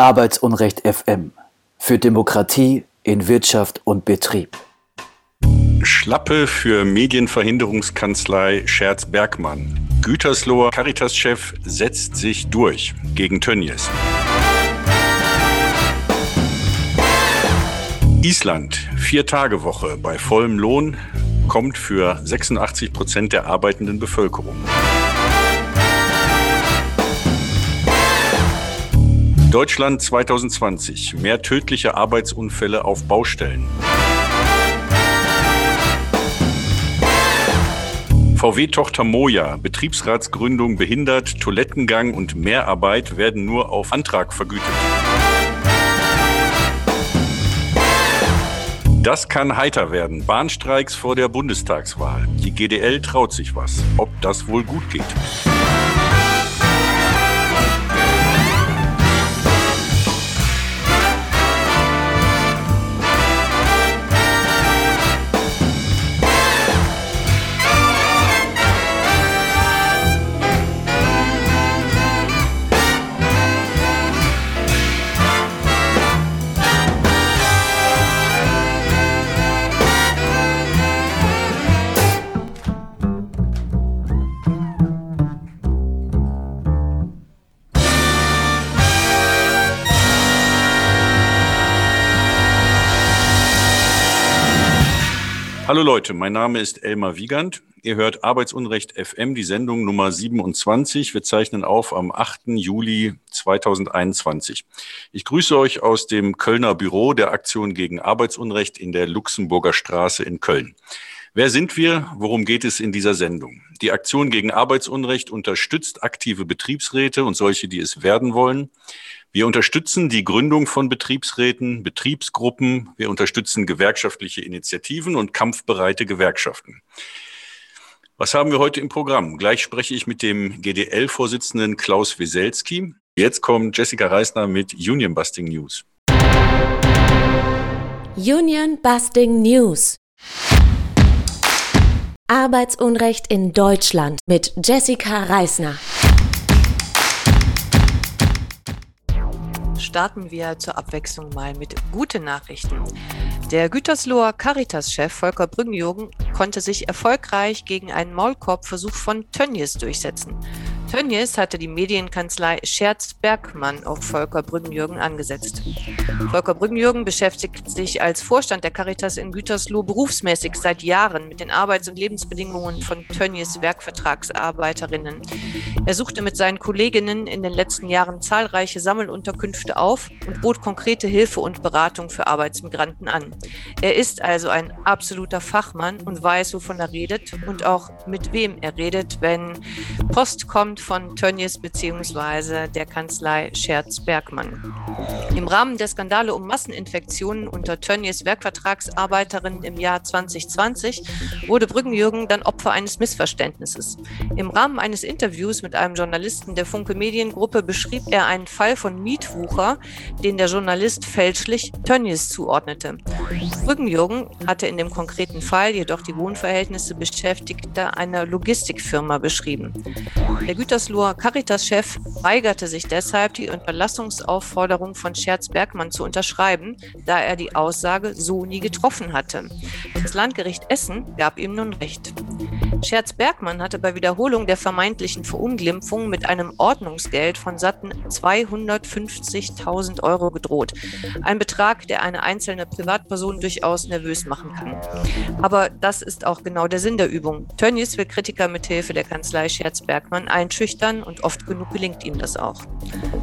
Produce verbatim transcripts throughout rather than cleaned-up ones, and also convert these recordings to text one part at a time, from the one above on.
Arbeitsunrecht F M für Demokratie in Wirtschaft und Betrieb. Schlappe für Medienverhinderungskanzlei Scherz-Bergmann. Gütersloher Caritas-Chef setzt sich durch gegen Tönnies. Island, Vier-Tage-Woche bei vollem Lohn, kommt für sechsundachtzig Prozent der arbeitenden Bevölkerung. Deutschland zwanzig zwanzig, mehr tödliche Arbeitsunfälle auf Baustellen. V W-Tochter Moia, Betriebsratsgründung behindert, Toilettengang und Mehrarbeit werden nur auf Antrag vergütet. Das kann heiter werden. Bahnstreiks vor der Bundestagswahl. Die G D L traut sich was. Ob das wohl gut geht? Hallo Leute, mein Name ist Elmar Wigand. Ihr hört Arbeitsunrecht F M, die Sendung Nummer siebenundzwanzig. Wir zeichnen auf am achter Juli zweitausendeinundzwanzig. Ich grüße euch aus dem Kölner Büro der Aktion gegen Arbeitsunrecht in der Luxemburger Straße in Köln. Wer sind wir? Worum geht es in dieser Sendung? Die Aktion gegen Arbeitsunrecht unterstützt aktive Betriebsräte und solche, die es werden wollen. Wir unterstützen die Gründung von Betriebsräten, Betriebsgruppen. Wir unterstützen gewerkschaftliche Initiativen und kampfbereite Gewerkschaften. Was haben wir heute im Programm? Gleich spreche ich mit dem G D L-Vorsitzenden Claus Weselsky. Jetzt kommt Jessica Reisner mit Union Busting News. Union Busting News. Arbeitsunrecht in Deutschland mit Jessica Reisner. Starten wir zur Abwechslung mal mit guten Nachrichten. Der Gütersloher Caritas-Chef Volker Brüggenjogen konnte sich erfolgreich gegen einen Maulkorbversuch von Tönnies durchsetzen. Tönnies hatte die Medienkanzlei Scherz-Bergmann auf Volker Brüggenjürgen angesetzt. Volker Brüggenjürgen beschäftigt sich als Vorstand der Caritas in Gütersloh berufsmäßig seit Jahren mit den Arbeits- und Lebensbedingungen von Tönnies Werkvertragsarbeiterinnen. Er suchte mit seinen Kolleginnen in den letzten Jahren zahlreiche Sammelunterkünfte auf und bot konkrete Hilfe und Beratung für Arbeitsmigranten an. Er ist also ein absoluter Fachmann und weiß, wovon er redet und auch mit wem er redet, wenn Post kommt von Tönnies bzw. der Kanzlei Scherz-Bergmann. Im Rahmen der Skandale um Masseninfektionen unter Tönnies Werkvertragsarbeiterinnen im Jahr zwanzig zwanzig wurde Brüggenjürgen dann Opfer eines Missverständnisses. Im Rahmen eines Interviews mit einem Journalisten der Funke Mediengruppe beschrieb er einen Fall von Mietwucher, den der Journalist fälschlich Tönnies zuordnete. Brüggenjürgen hatte in dem konkreten Fall jedoch die Wohnverhältnisse Beschäftigter einer Logistikfirma beschrieben. Der Gütersloher Caritas-Chef weigerte sich deshalb, die Unterlassungsaufforderung von Scherz-Bergmann zu unterschreiben, da er die Aussage so nie getroffen hatte. Das Landgericht Essen gab ihm nun Recht. Scherz-Bergmann hatte bei Wiederholung der vermeintlichen Verunglimpfung mit einem Ordnungsgeld von satten zweihundertfünfzigtausend Euro gedroht. Ein Betrag, der eine einzelne Privatperson durchaus nervös machen kann. Aber das ist auch genau der Sinn der Übung. Tönnies will Kritiker mithilfe der Kanzlei Scherz-Bergmann einschüchtern und oft genug gelingt ihm das auch.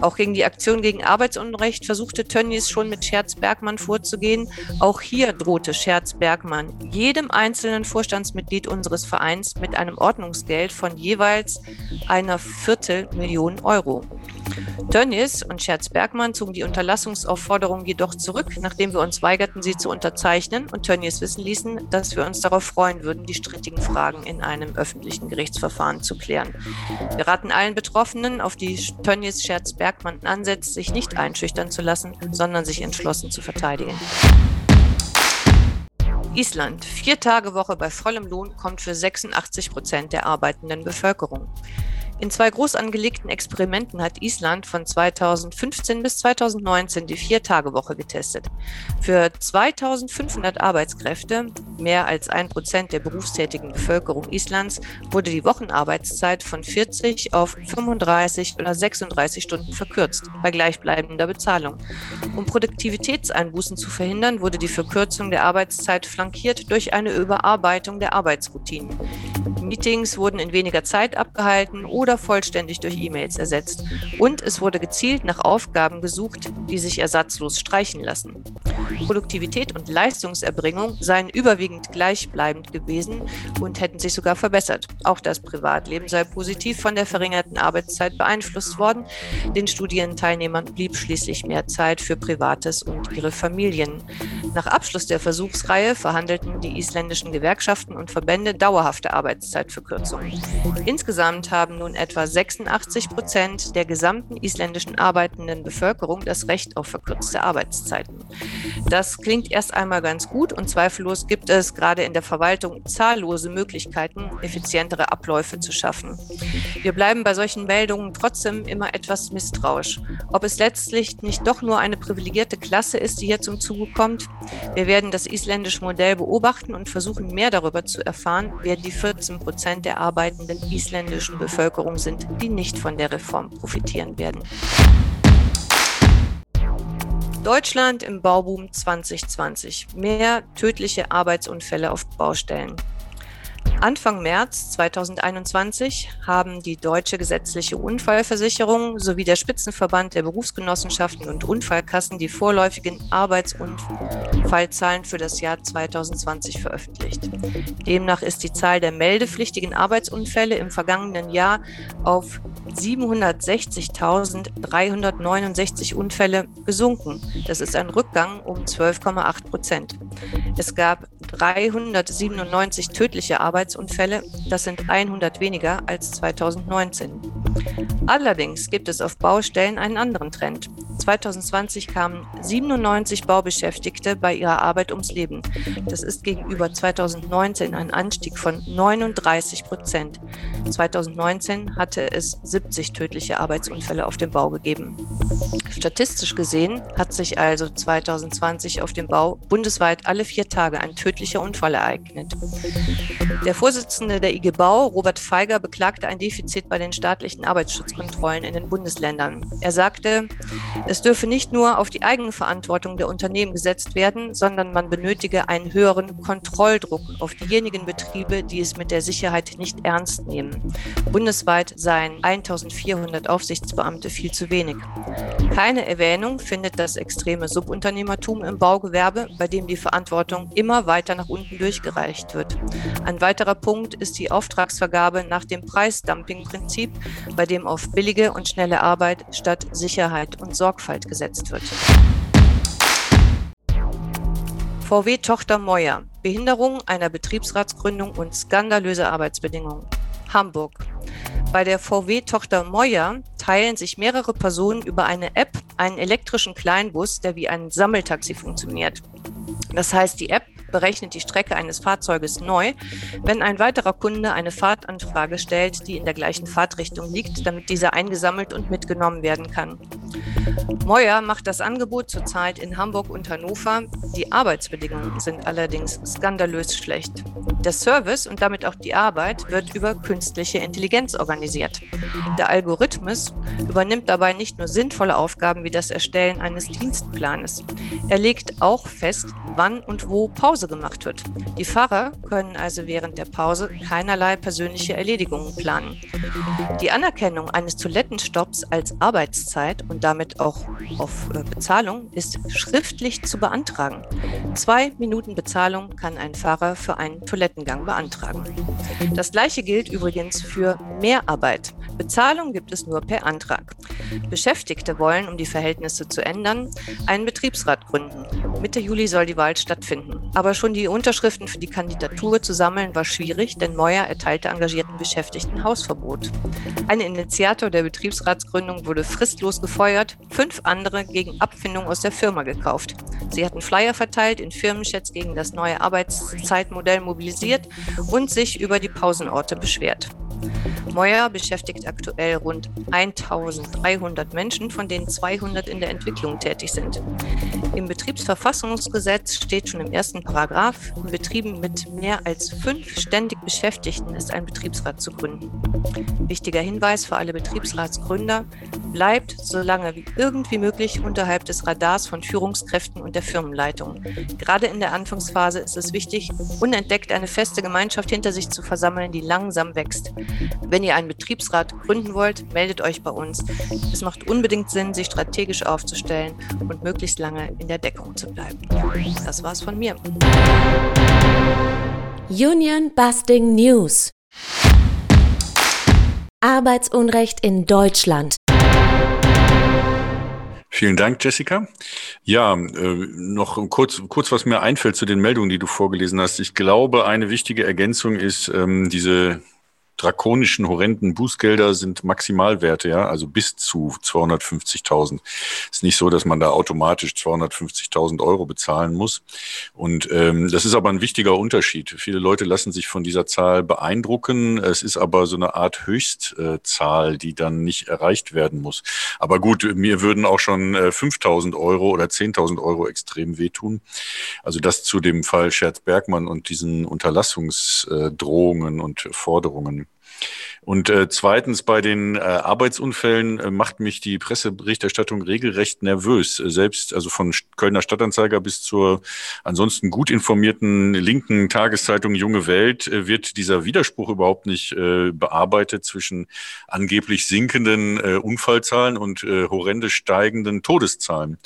Auch gegen die Aktion gegen Arbeitsunrecht versuchte Tönnies schon mit Scherz-Bergmann vorzugehen. Auch hier drohte Scherz-Bergmann jedem einzelnen Vorstandsmitglied unseres Vereins mit einem Ordnungsgeld von jeweils einer Viertelmillion Euro. Tönnies und Scherz-Bergmann zogen die Unterlassungsaufforderung jedoch zurück, nachdem wir uns weigerten, sie zu unterzeichnen und Tönnies wissen ließen, dass wir uns darauf freuen würden, die strittigen Fragen in einem öffentlichen Gerichtsverfahren zu klären. Wir raten allen Betroffenen, auf die Tönnies Scherz-Bergmann ansetzt, sich nicht einschüchtern zu lassen, sondern sich entschlossen zu verteidigen. Island. Vier Tage Woche bei vollem Lohn kommt für sechsundachtzig Prozent der arbeitenden Bevölkerung. In zwei groß angelegten Experimenten hat Island von zweitausendfünfzehn bis zweitausendneunzehn die Vier-Tage-Woche getestet. Für zweitausendfünfhundert Arbeitskräfte, mehr als ein Prozent der berufstätigen Bevölkerung Islands, wurde die Wochenarbeitszeit von vierzig auf fünfunddreißig oder sechsunddreißig Stunden verkürzt, bei gleichbleibender Bezahlung. Um Produktivitätseinbußen zu verhindern, wurde die Verkürzung der Arbeitszeit flankiert durch eine Überarbeitung der Arbeitsroutinen. Meetings wurden in weniger Zeit abgehalten oder vollständig durch E-Mails ersetzt. Und es wurde gezielt nach Aufgaben gesucht, die sich ersatzlos streichen lassen. Produktivität und Leistungserbringung seien überwiegend gleichbleibend gewesen und hätten sich sogar verbessert. Auch das Privatleben sei positiv von der verringerten Arbeitszeit beeinflusst worden. Den Studienteilnehmern blieb schließlich mehr Zeit für Privates und ihre Familien. Nach Abschluss der Versuchsreihe verhandelten die isländischen Gewerkschaften und Verbände dauerhafte Arbeitszeitverkürzung. Insgesamt haben nun etwa sechsundachtzig Prozent der gesamten isländischen arbeitenden Bevölkerung das Recht auf verkürzte Arbeitszeiten. Das klingt erst einmal ganz gut und zweifellos gibt es gerade in der Verwaltung zahllose Möglichkeiten, effizientere Abläufe zu schaffen. Wir bleiben bei solchen Meldungen trotzdem immer etwas misstrauisch. Ob es letztlich nicht doch nur eine privilegierte Klasse ist, die hier zum Zuge kommt? Wir werden das isländische Modell beobachten und versuchen, mehr darüber zu erfahren, wer die vierzehn Prozent der arbeitenden isländischen Bevölkerung sind, die nicht von der Reform profitieren werden. Deutschland im Bauboom zwanzig zwanzig. Mehr tödliche Arbeitsunfälle auf Baustellen. Anfang März zweitausendeinundzwanzig haben die Deutsche Gesetzliche Unfallversicherung sowie der Spitzenverband der Berufsgenossenschaften und Unfallkassen die vorläufigen Arbeitsunfallzahlen für das Jahr zweitausendzwanzig veröffentlicht. Demnach ist die Zahl der meldepflichtigen Arbeitsunfälle im vergangenen Jahr auf siebenhundertsechzigtausenddreihundertneunundsechzig Unfälle gesunken. Das ist ein Rückgang um zwölf Komma acht Prozent. Es gab dreihundertsiebenundneunzig tödliche Arbeitsunfälle, das sind hundert weniger als zweitausendneunzehn. Allerdings gibt es auf Baustellen einen anderen Trend. zweitausendzwanzig kamen siebenundneunzig Baubeschäftigte bei ihrer Arbeit ums Leben. Das ist gegenüber zweitausendneunzehn ein Anstieg von neununddreißig Prozent. zweitausendneunzehn hatte es siebzig tödliche Arbeitsunfälle auf dem Bau gegeben. Statistisch gesehen hat sich also zweitausendzwanzig auf dem Bau bundesweit alle vier Tage ein tödlicher Unfall ereignet. Der Vorsitzende der I G Bau, Robert Feiger, beklagte ein Defizit bei den staatlichen Arbeitsschutzkontrollen in den Bundesländern. Er sagte, es dürfe nicht nur auf die eigene Verantwortung der Unternehmen gesetzt werden, sondern man benötige einen höheren Kontrolldruck auf diejenigen Betriebe, die es mit der Sicherheit nicht ernst nehmen. Bundesweit seien eintausendvierhundert Aufsichtsbeamte viel zu wenig. Keine Erwähnung findet das extreme Subunternehmertum im Baugewerbe, bei dem die Verantwortung immer weiter nach unten durchgereicht wird. Ein weiterer Punkt ist die Auftragsvergabe nach dem Preisdumping-Prinzip, bei dem auf billige und schnelle Arbeit statt Sicherheit und Sorgfalt gesetzt wird. V W-Tochter Moia. Behinderung einer Betriebsratsgründung und skandalöse Arbeitsbedingungen. Hamburg. Bei der V W-Tochter Moia teilen sich mehrere Personen über eine App einen elektrischen Kleinbus, der wie ein Sammeltaxi funktioniert. Das heißt, die App berechnet die Strecke eines Fahrzeuges neu, wenn ein weiterer Kunde eine Fahrtanfrage stellt, die in der gleichen Fahrtrichtung liegt, damit dieser eingesammelt und mitgenommen werden kann. Moia macht das Angebot zurzeit in Hamburg und Hannover. Die Arbeitsbedingungen sind allerdings skandalös schlecht. Der Service und damit auch die Arbeit wird über künstliche Intelligenz organisiert. Der Algorithmus übernimmt dabei nicht nur sinnvolle Aufgaben wie das Erstellen eines Dienstplanes. Er legt auch fest, wann und wo Pause gemacht wird. Die Fahrer können also während der Pause keinerlei persönliche Erledigungen planen. Die Anerkennung eines Toilettenstopps als Arbeitszeit und damit auch auf Bezahlung ist schriftlich zu beantragen. Zwei Minuten Bezahlung kann ein Fahrer für einen Toilettengang beantragen. Das Gleiche gilt übrigens für Mehrarbeit. Bezahlung gibt es nur per Antrag. Beschäftigte wollen, um die Verhältnisse zu ändern, einen Betriebsrat gründen. Mitte Juli soll die Wahl stattfinden. Aber schon die Unterschriften für die Kandidatur zu sammeln war schwierig, denn Moia erteilte engagierten Beschäftigten Hausverbot. Ein Initiator der Betriebsratsgründung wurde fristlos gefeuert, fünf andere gegen Abfindung aus der Firma gekauft. Sie hatten Flyer verteilt, in Firmenchats gegen das neue Arbeitszeitmodell mobilisiert und sich über die Pausenorte beschwert. Moia beschäftigt aktuell rund eintausenddreihundert Menschen, von denen zweihundert in der Entwicklung tätig sind. Im Betriebsverfassungsgesetz steht schon im ersten Paragraph, in Betrieben mit mehr als fünf ständig Beschäftigten ist ein Betriebsrat zu gründen. Wichtiger Hinweis für alle Betriebsratsgründer, bleibt, solange wie irgendwie möglich, unterhalb des Radars von Führungskräften und der Firmenleitung. Gerade in der Anfangsphase ist es wichtig, unentdeckt eine feste Gemeinschaft hinter sich zu versammeln, die langsam wächst. Wenn ihr einen Betriebsrat gründen wollt, meldet euch bei uns. Es macht unbedingt Sinn, sich strategisch aufzustellen und möglichst lange in der Deckung zu bleiben. Das war's von mir. Union Busting News. Arbeitsunrecht in Deutschland. Vielen Dank, Jessica. Ja, äh, noch kurz, kurz, was mir einfällt zu den Meldungen, die du vorgelesen hast. Ich glaube, eine wichtige Ergänzung ist, ähm, diese drakonischen, horrenden Bußgelder sind Maximalwerte, ja, also bis zu zweihundertfünfzigtausend. Ist nicht so, dass man da automatisch zweihundertfünfzigtausend Euro bezahlen muss. Und ähm, das ist aber ein wichtiger Unterschied. Viele Leute lassen sich von dieser Zahl beeindrucken. Es ist aber so eine Art Höchstzahl, die dann nicht erreicht werden muss. Aber gut, mir würden auch schon fünftausend Euro oder zehntausend Euro extrem wehtun. Also das zu dem Fall Scherz-Bergmann und diesen Unterlassungsdrohungen und Forderungen. Und äh, zweitens, bei den äh, Arbeitsunfällen äh, macht mich die Presseberichterstattung regelrecht nervös. Äh, selbst also von Kölner Stadtanzeiger bis zur ansonsten gut informierten linken Tageszeitung Junge Welt äh, wird dieser Widerspruch überhaupt nicht äh, bearbeitet zwischen angeblich sinkenden äh, Unfallzahlen und äh, horrende steigenden Todeszahlen.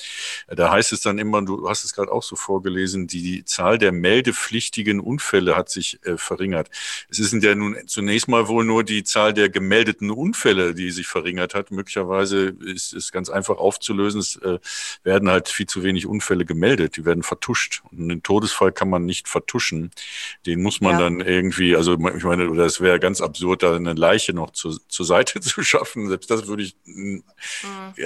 Äh, da heißt es dann immer, du hast es gerade auch so vorgelesen, die, die Zahl der meldepflichtigen Unfälle hat sich äh, verringert. Es sind ja nun zunächst mal wohl nur die Zahl der gemeldeten Unfälle, die sich verringert hat. Möglicherweise ist es ganz einfach aufzulösen. Es äh, werden halt viel zu wenig Unfälle gemeldet. Die werden vertuscht. Und einen Todesfall kann man nicht vertuschen. Den muss man ja dann irgendwie, also ich meine, oder es wäre ganz absurd, da eine Leiche noch zu, zur Seite zu schaffen. Selbst das würde ich im mhm.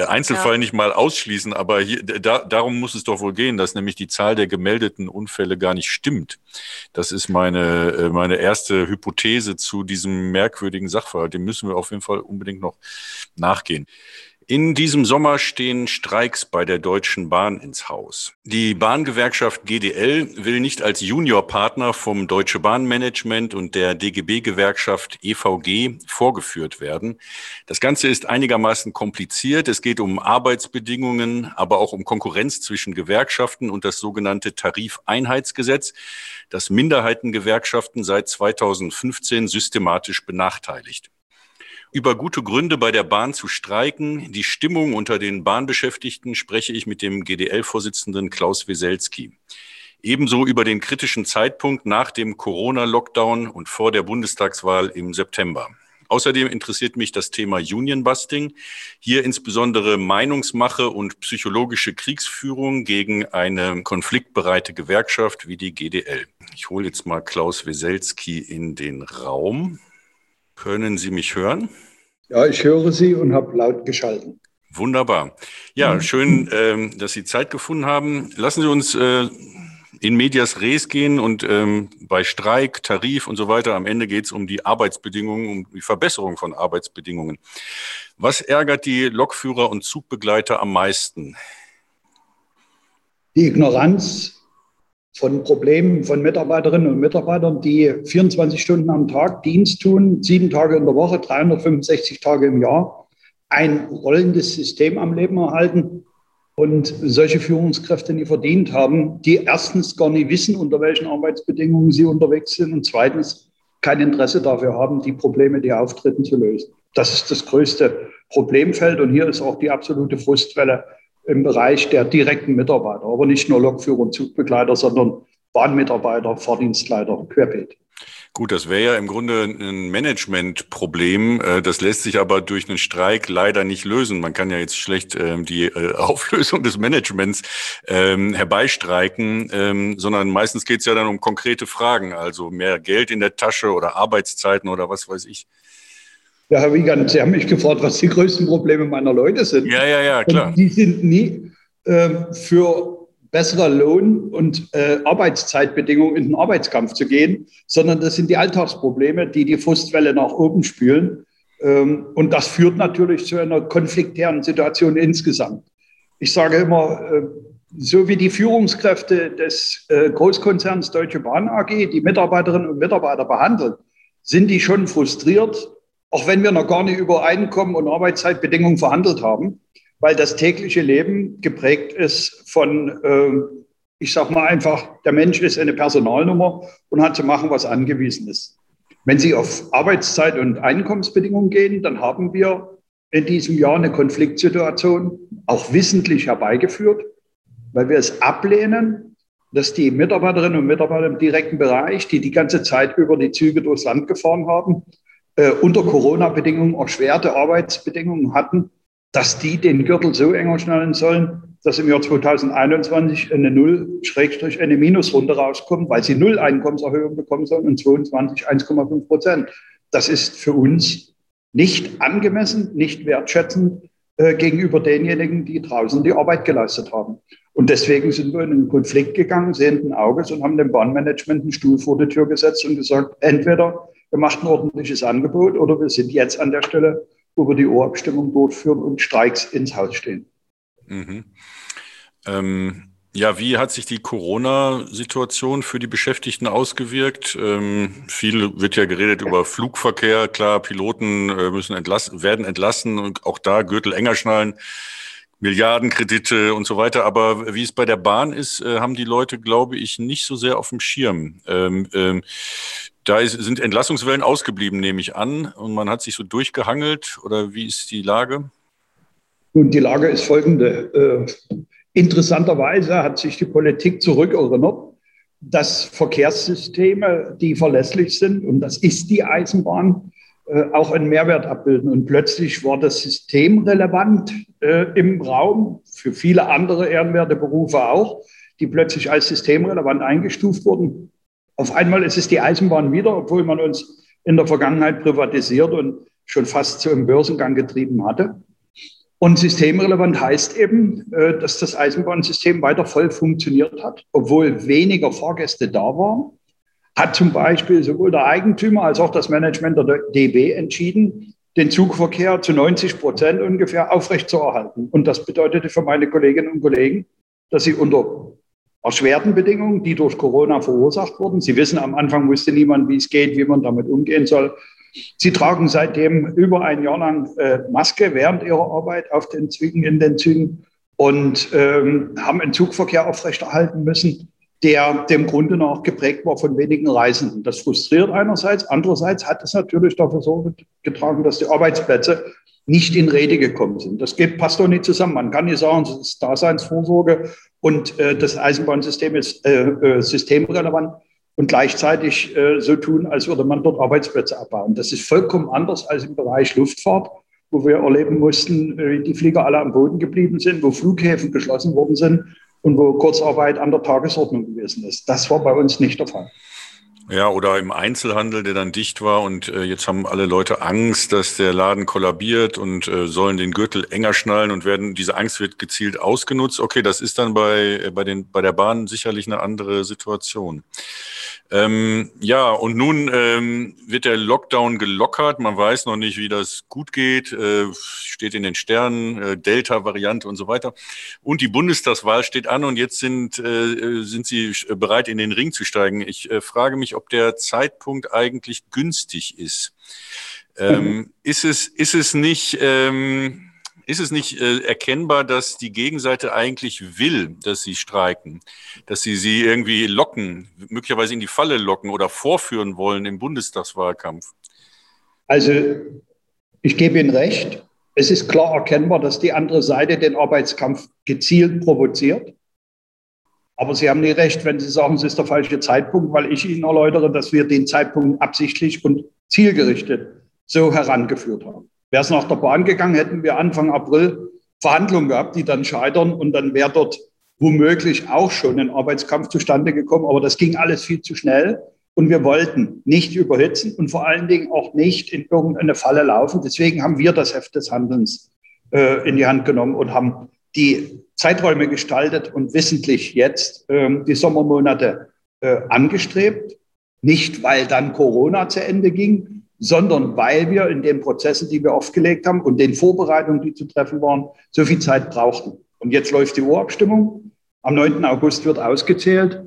Einzelfall ja. nicht mal ausschließen. Aber hier, da, darum muss es doch wohl gehen, dass nämlich die Zahl der gemeldeten Unfälle gar nicht stimmt. Das ist meine, meine erste Hypothese zu diesem merkwürdigen Sachverhalt. Dem müssen wir auf jeden Fall unbedingt noch nachgehen. In diesem Sommer stehen Streiks bei der Deutschen Bahn ins Haus. Die Bahngewerkschaft G D L will nicht als Juniorpartner vom Deutsche Bahn Management und der D G B-Gewerkschaft E V G vorgeführt werden. Das Ganze ist einigermaßen kompliziert. Es geht um Arbeitsbedingungen, aber auch um Konkurrenz zwischen Gewerkschaften und das sogenannte Tarifeinheitsgesetz, das Minderheitengewerkschaften seit zweitausendfünfzehn systematisch benachteiligt. Über gute Gründe bei der Bahn zu streiken, die Stimmung unter den Bahnbeschäftigten, spreche ich mit dem G D L-Vorsitzenden Claus Weselsky. Ebenso über den kritischen Zeitpunkt nach dem Corona-Lockdown und vor der Bundestagswahl im September. Außerdem interessiert mich das Thema Unionbusting, hier insbesondere Meinungsmache und psychologische Kriegsführung gegen eine konfliktbereite Gewerkschaft wie die G D L. Ich hole jetzt mal Claus Weselsky in den Raum. Können Sie mich hören? Ja, ich höre Sie und habe laut geschalten. Wunderbar. Ja, schön, ähm, dass Sie Zeit gefunden haben. Lassen Sie uns äh, in medias res gehen und ähm, bei Streik, Tarif und so weiter, am Ende geht es um die Arbeitsbedingungen, um die Verbesserung von Arbeitsbedingungen. Was ärgert die Lokführer und Zugbegleiter am meisten? Die Ignoranz von Problemen von Mitarbeiterinnen und Mitarbeitern, die vierundzwanzig Stunden am Tag Dienst tun, sieben Tage in der Woche, dreihundertfünfundsechzig Tage im Jahr, ein rollendes System am Leben erhalten und solche Führungskräfte nie verdient haben, die erstens gar nicht wissen, unter welchen Arbeitsbedingungen sie unterwegs sind und zweitens kein Interesse dafür haben, die Probleme, die auftreten, zu lösen. Das ist das größte Problemfeld und hier ist auch die absolute Frustwelle im Bereich der direkten Mitarbeiter, aber nicht nur Lokführer und Zugbegleiter, sondern Bahnmitarbeiter, Fahrdienstleiter, querbeet. Gut, das wäre ja im Grunde ein Managementproblem. Das lässt sich aber durch einen Streik leider nicht lösen. Man kann ja jetzt schlecht die Auflösung des Managements herbeistreiken, sondern meistens geht es ja dann um konkrete Fragen, also mehr Geld in der Tasche oder Arbeitszeiten oder was weiß ich. Ja, Herr Wigand, Sie haben mich gefragt, was die größten Probleme meiner Leute sind. Ja, ja, ja, klar. Und die sind nie äh, für besserer Lohn- und äh, Arbeitszeitbedingungen in den Arbeitskampf zu gehen, sondern das sind die Alltagsprobleme, die die Frustwelle nach oben spülen. Ähm, und das führt natürlich zu einer konfliktären Situation insgesamt. Ich sage immer, äh, so wie die Führungskräfte des äh, Großkonzerns Deutsche Bahn A G die Mitarbeiterinnen und Mitarbeiter behandeln, sind die schon frustriert, auch wenn wir noch gar nicht über Einkommen und Arbeitszeitbedingungen verhandelt haben, weil das tägliche Leben geprägt ist von, äh, ich sag mal einfach, der Mensch ist eine Personalnummer und hat zu machen, was angewiesen ist. Wenn Sie auf Arbeitszeit- und Einkommensbedingungen gehen, dann haben wir in diesem Jahr eine Konfliktsituation, auch wissentlich herbeigeführt, weil wir es ablehnen, dass die Mitarbeiterinnen und Mitarbeiter im direkten Bereich, die die ganze Zeit über die Züge durchs Land gefahren haben, äh, unter Corona-Bedingungen erschwerte Arbeitsbedingungen hatten, dass die den Gürtel so enger schnallen sollen, dass im Jahr zweitausendeinundzwanzig eine Null-, eine Minusrunde rauskommt, weil sie null Einkommenserhöhung bekommen sollen und zweiundzwanzig eins Komma fünf Prozent. Das ist für uns nicht angemessen, nicht wertschätzend äh, gegenüber denjenigen, die draußen die Arbeit geleistet haben. Und deswegen sind wir in einen Konflikt gegangen, sehenden Auges, und haben dem Bahnmanagement einen Stuhl vor die Tür gesetzt und gesagt, entweder wir machen ein ordentliches Angebot oder wir sind jetzt an der Stelle, wo wir die Urabstimmung durchführen und Streiks ins Haus stehen. Mhm. Ähm, ja, wie hat sich die Corona-Situation für die Beschäftigten ausgewirkt? Ähm, viel wird ja geredet über Flugverkehr. Klar, Piloten äh, müssen entlassen, werden entlassen und auch da Gürtel enger schnallen. Milliardenkredite und so weiter. Aber wie es bei der Bahn ist, äh, haben die Leute, glaube ich, nicht so sehr auf dem Schirm. Ähm, ähm, da ist, sind Entlassungswellen ausgeblieben, nehme ich an. Und man hat sich so durchgehangelt. Oder wie ist die Lage? Nun, die Lage ist folgende. Äh, interessanterweise hat sich die Politik zurückerinnert, dass Verkehrssysteme, die verlässlich sind, und das ist die Eisenbahn, auch einen Mehrwert abbilden. Und plötzlich war das System relevant äh, im Raum, für viele andere ehrenwerte Berufe auch, die plötzlich als systemrelevant eingestuft wurden. Auf einmal ist es die Eisenbahn wieder, obwohl man uns in der Vergangenheit privatisiert und schon fast zu einem Börsengang getrieben hatte. Und systemrelevant heißt eben, äh, dass das Eisenbahnsystem weiter voll funktioniert hat, obwohl weniger Fahrgäste da waren. Hat zum Beispiel sowohl der Eigentümer als auch das Management der D B entschieden, den Zugverkehr zu neunzig Prozent ungefähr aufrechtzuerhalten. Und das bedeutete für meine Kolleginnen und Kollegen, dass sie unter erschwerten Bedingungen, die durch Corona verursacht wurden, Sie wissen, am Anfang wusste niemand, wie es geht, wie man damit umgehen soll. Sie tragen seitdem über ein Jahr lang äh, Maske während ihrer Arbeit auf den Zügen, in den Zügen und ähm, haben den Zugverkehr aufrechterhalten müssen, der dem Grunde nach geprägt war von wenigen Reisenden. Das frustriert einerseits, andererseits hat es natürlich dafür Sorge getragen, dass die Arbeitsplätze nicht in Rede gekommen sind. Das geht, passt doch nicht zusammen. Man kann nicht sagen, es ist Daseinsvorsorge und äh, das Eisenbahnsystem ist äh, äh, systemrelevant und gleichzeitig äh, so tun, als würde man dort Arbeitsplätze abbauen. Das ist vollkommen anders als im Bereich Luftfahrt, wo wir erleben mussten, wie äh, die Flieger alle am Boden geblieben sind, wo Flughäfen geschlossen worden sind, und wo Kurzarbeit an der Tagesordnung gewesen ist. Das war bei uns nicht der Fall. Ja, oder im Einzelhandel, der dann dicht war und äh, jetzt haben alle Leute Angst, dass der Laden kollabiert und äh, sollen den Gürtel enger schnallen und werden, diese Angst wird gezielt ausgenutzt. Okay, das ist dann bei, äh, bei, den, bei der Bahn sicherlich eine andere Situation. Ähm, ja, und nun ähm, wird der Lockdown gelockert. Man weiß noch nicht, wie das gut geht. Äh, steht in den Sternen, äh, Delta-Variante und so weiter. Und die Bundestagswahl steht an und jetzt sind, äh, sind Sie bereit, in den Ring zu steigen. Ich äh, frage mich, ob der Zeitpunkt eigentlich günstig ist. Ähm, ist es, ist es nicht, ähm, ist es nicht äh, erkennbar, dass die Gegenseite eigentlich will, dass sie streiken, dass sie sie irgendwie locken, möglicherweise in die Falle locken oder vorführen wollen im Bundestagswahlkampf? Also ich gebe Ihnen recht. Es ist klar erkennbar, dass die andere Seite den Arbeitskampf gezielt provoziert. Aber Sie haben nicht recht, wenn Sie sagen, es ist der falsche Zeitpunkt, weil ich Ihnen erläutere, dass wir den Zeitpunkt absichtlich und zielgerichtet so herangeführt haben. Wäre es nach der Bahn gegangen, hätten wir Anfang April Verhandlungen gehabt, die dann scheitern und dann wäre dort womöglich auch schon ein Arbeitskampf zustande gekommen. Aber das ging alles viel zu schnell und wir wollten nicht überhitzen und vor allen Dingen auch nicht in irgendeine Falle laufen. Deswegen haben wir das Heft des Handelns äh, in die Hand genommen und haben die Zeiträume gestaltet und wissentlich jetzt ähm, die Sommermonate äh, angestrebt. Nicht, weil dann Corona zu Ende ging, sondern weil wir in den Prozessen, die wir aufgelegt haben und den Vorbereitungen, die zu treffen waren, so viel Zeit brauchten. Und jetzt läuft die Urabstimmung. Am neunten August wird ausgezählt.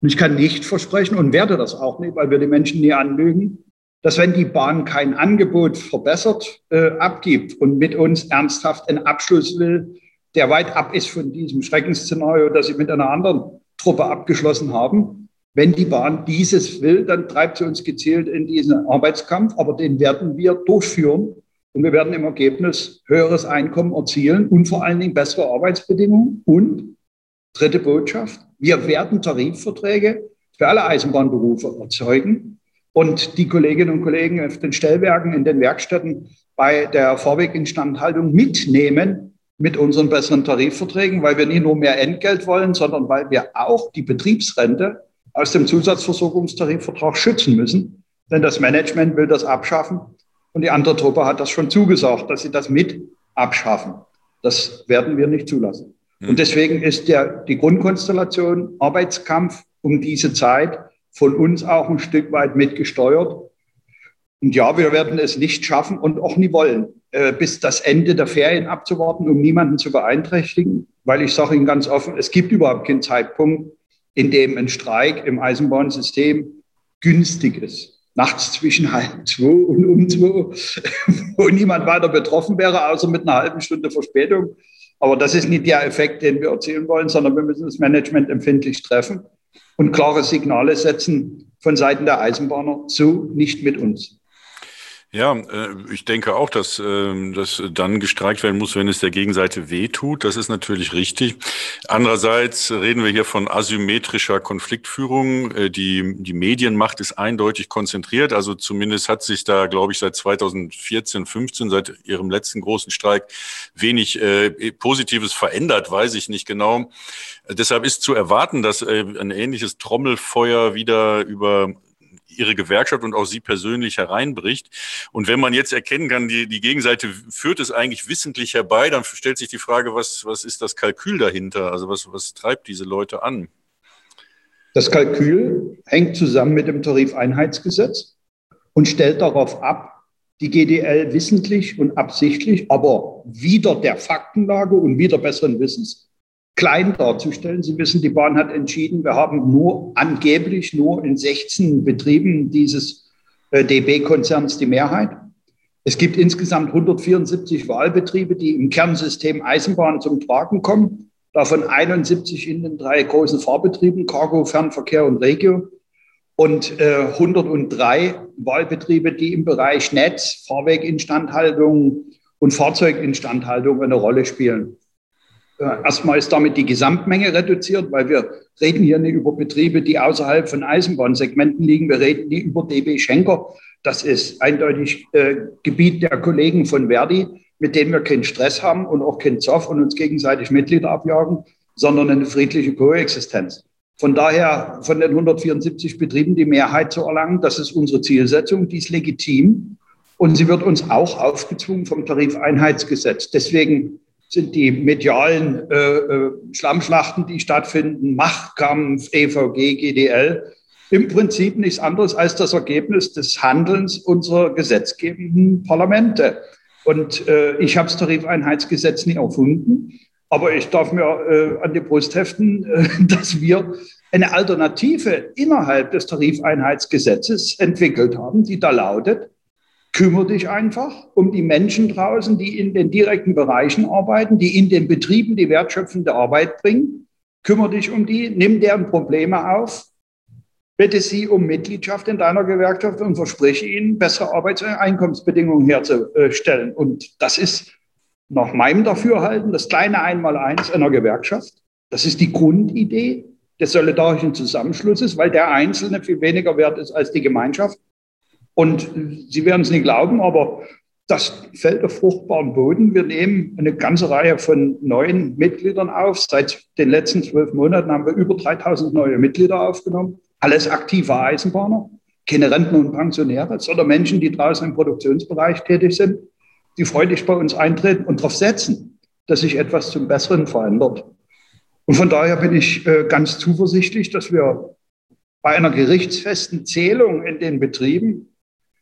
Und ich kann nicht versprechen und werde das auch nicht, weil wir die Menschen nie anlügen, dass wenn die Bahn kein Angebot verbessert, äh, abgibt und mit uns ernsthaft einen Abschluss will, der weit ab ist von diesem Schreckensszenario, das sie mit einer anderen Truppe abgeschlossen haben. Wenn die Bahn dieses will, dann treibt sie uns gezielt in diesen Arbeitskampf, aber den werden wir durchführen und wir werden im Ergebnis höheres Einkommen erzielen und vor allen Dingen bessere Arbeitsbedingungen. Und dritte Botschaft, wir werden Tarifverträge für alle Eisenbahnberufe erzeugen und die Kolleginnen und Kollegen auf den Stellwerken, in den Werkstätten bei der Fahrweginstandhaltung mitnehmen, mit unseren besseren Tarifverträgen, weil wir nicht nur mehr Entgelt wollen, sondern weil wir auch die Betriebsrente aus dem Zusatzversorgungstarifvertrag schützen müssen. Denn das Management will das abschaffen und die andere Truppe hat das schon zugesagt, dass sie das mit abschaffen. Das werden wir nicht zulassen. Mhm. Und deswegen ist der, die Grundkonstellation Arbeitskampf um diese Zeit von uns auch ein Stück weit mitgesteuert. Und ja, wir werden es nicht schaffen und auch nie wollen, bis das Ende der Ferien abzuwarten, um niemanden zu beeinträchtigen. Weil ich sage Ihnen ganz offen, es gibt überhaupt keinen Zeitpunkt, in dem ein Streik im Eisenbahnsystem günstig ist. Nachts zwischen halb zwei und um zwei, wo niemand weiter betroffen wäre, außer mit einer halben Stunde Verspätung. Aber das ist nicht der Effekt, den wir erzielen wollen, sondern wir müssen das Management empfindlich treffen und klare Signale setzen von Seiten der Eisenbahner, so nicht mit uns. Ja, ich denke auch, dass das dann gestreikt werden muss, wenn es der Gegenseite wehtut. Das ist natürlich richtig. Andererseits reden wir hier von asymmetrischer Konfliktführung. Die, die Medienmacht ist eindeutig konzentriert. Also zumindest hat sich da, glaube ich, seit zweitausendvierzehn, fünfzehn, seit ihrem letzten großen Streik wenig äh, Positives verändert, weiß ich nicht genau. Deshalb ist zu erwarten, dass äh, ein ähnliches Trommelfeuer wieder über ihre Gewerkschaft und auch sie persönlich hereinbricht. Und wenn man jetzt erkennen kann, die, die Gegenseite führt es eigentlich wissentlich herbei, dann stellt sich die Frage, was, was ist das Kalkül dahinter? Also was, was treibt diese Leute an? Das Kalkül hängt zusammen mit dem Tarifeinheitsgesetz und stellt darauf ab, die G D L wissentlich und absichtlich, aber wieder der Faktenlage und wieder besseren Wissens, klein darzustellen. Sie wissen, die Bahn hat entschieden, wir haben nur angeblich nur in sechzehn Betrieben dieses äh, D B-Konzerns die Mehrheit. Es gibt insgesamt hundertvierundsiebzig Wahlbetriebe, die im Kernsystem Eisenbahn zum Tragen kommen, davon einundsiebzig in den drei großen Fahrbetrieben, Cargo, Fernverkehr und Regio, und äh, hundertdrei Wahlbetriebe, die im Bereich Netz, Fahrweginstandhaltung und Fahrzeuginstandhaltung eine Rolle spielen. Erstmal ist damit die Gesamtmenge reduziert, weil wir reden hier nicht über Betriebe, die außerhalb von Eisenbahnsegmenten liegen. Wir reden nicht über D B Schenker. Das ist eindeutig äh, Gebiet der Kollegen von Verdi, mit denen wir keinen Stress haben und auch keinen Zoff und uns gegenseitig Mitglieder abjagen, sondern eine friedliche Koexistenz. Von daher, von den hundertvierundsiebzig Betrieben die Mehrheit zu erlangen, das ist unsere Zielsetzung, die ist legitim und sie wird uns auch aufgezwungen vom Tarifeinheitsgesetz. Deswegen sind die medialen äh, Schlammschlachten, die stattfinden, Machtkampf, E V G, G D L, im Prinzip nichts anderes als das Ergebnis des Handelns unserer gesetzgebenden Parlamente. Und äh, ich habe das Tarifeinheitsgesetz nie erfunden, aber ich darf mir äh, an die Brust heften, äh, dass wir eine Alternative innerhalb des Tarifeinheitsgesetzes entwickelt haben, die da lautet: Kümmere dich einfach um die Menschen draußen, die in den direkten Bereichen arbeiten, die in den Betrieben die wertschöpfende Arbeit bringen. Kümmere dich um die, nimm deren Probleme auf, bitte sie um Mitgliedschaft in deiner Gewerkschaft und verspreche ihnen, bessere Arbeits- und Einkommensbedingungen herzustellen. Und das ist nach meinem Dafürhalten das kleine Einmaleins einer Gewerkschaft. Das ist die Grundidee des solidarischen Zusammenschlusses, weil der Einzelne viel weniger wert ist als die Gemeinschaft. Und Sie werden es nicht glauben, aber das fällt auf fruchtbaren Boden. Wir nehmen eine ganze Reihe von neuen Mitgliedern auf. Seit den letzten zwölf Monaten haben wir über dreitausend neue Mitglieder aufgenommen. Alles aktive Eisenbahner, keine Rentner und Pensionäre, sondern Menschen, die draußen im Produktionsbereich tätig sind, die freundlich bei uns eintreten und darauf setzen, dass sich etwas zum Besseren verändert. Und von daher bin ich äh, ganz zuversichtlich, dass wir bei einer gerichtsfesten Zählung in den Betrieben,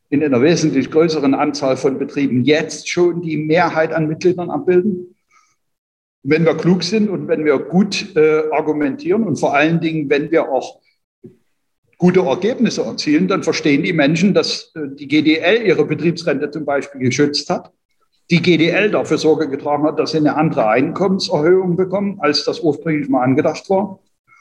in einer wesentlich größeren Anzahl von Betrieben, jetzt schon die Mehrheit an Mitgliedern abbilden. Wenn wir klug sind und wenn wir gut äh, argumentieren und vor allen Dingen, wenn wir auch gute Ergebnisse erzielen, dann verstehen die Menschen, dass äh, die G D L ihre Betriebsrente zum Beispiel geschützt hat, die G D L dafür Sorge getragen hat, dass sie eine andere Einkommenserhöhung bekommen, als das ursprünglich mal angedacht war.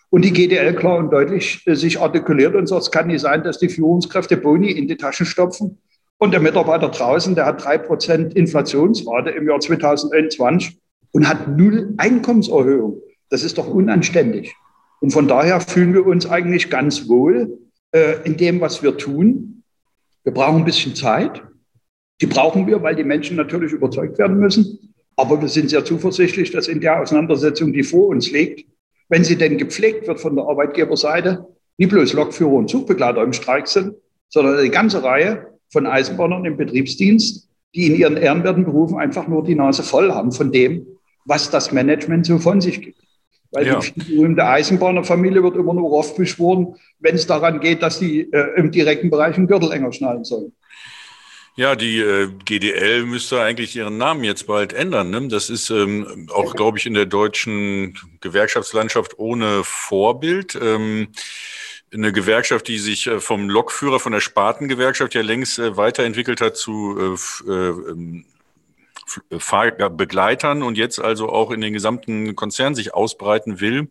Und die G D L klar und deutlich äh, sich artikuliert und sagt, es kann nicht sein, dass die Führungskräfte Boni in die Taschen stopfen und der Mitarbeiter draußen, der hat drei Prozent Inflationsrate im Jahr zwanzig einundzwanzig und hat null Einkommenserhöhung. Das ist doch unanständig. Und von daher fühlen wir uns eigentlich ganz wohl äh, in dem, was wir tun. Wir brauchen ein bisschen Zeit. Die brauchen wir, weil die Menschen natürlich überzeugt werden müssen. Aber wir sind sehr zuversichtlich, dass in der Auseinandersetzung, die vor uns liegt, wenn sie denn gepflegt wird von der Arbeitgeberseite, nicht bloß Lokführer und Zugbegleiter im Streik sind, sondern eine ganze Reihe von Eisenbahnern im Betriebsdienst, die in ihren ehrenwerten Berufen einfach nur die Nase voll haben von dem, was das Management so von sich gibt. Weil ja. Die berühmte Eisenbahnerfamilie wird immer nur oft beschworen, wenn es daran geht, dass die äh, im direkten Bereich einen Gürtel enger schnallen sollen. Ja, die äh, G D L müsste eigentlich ihren Namen jetzt bald ändern. Ne? Das ist ähm, auch, glaube ich, in der deutschen Gewerkschaftslandschaft ohne Vorbild. Ähm, eine Gewerkschaft, die sich äh, vom Lokführer, von der Spartengewerkschaft ja längst äh, weiterentwickelt hat zu äh, f- äh, Fahrbegleitern und jetzt also auch in den gesamten Konzern sich ausbreiten will.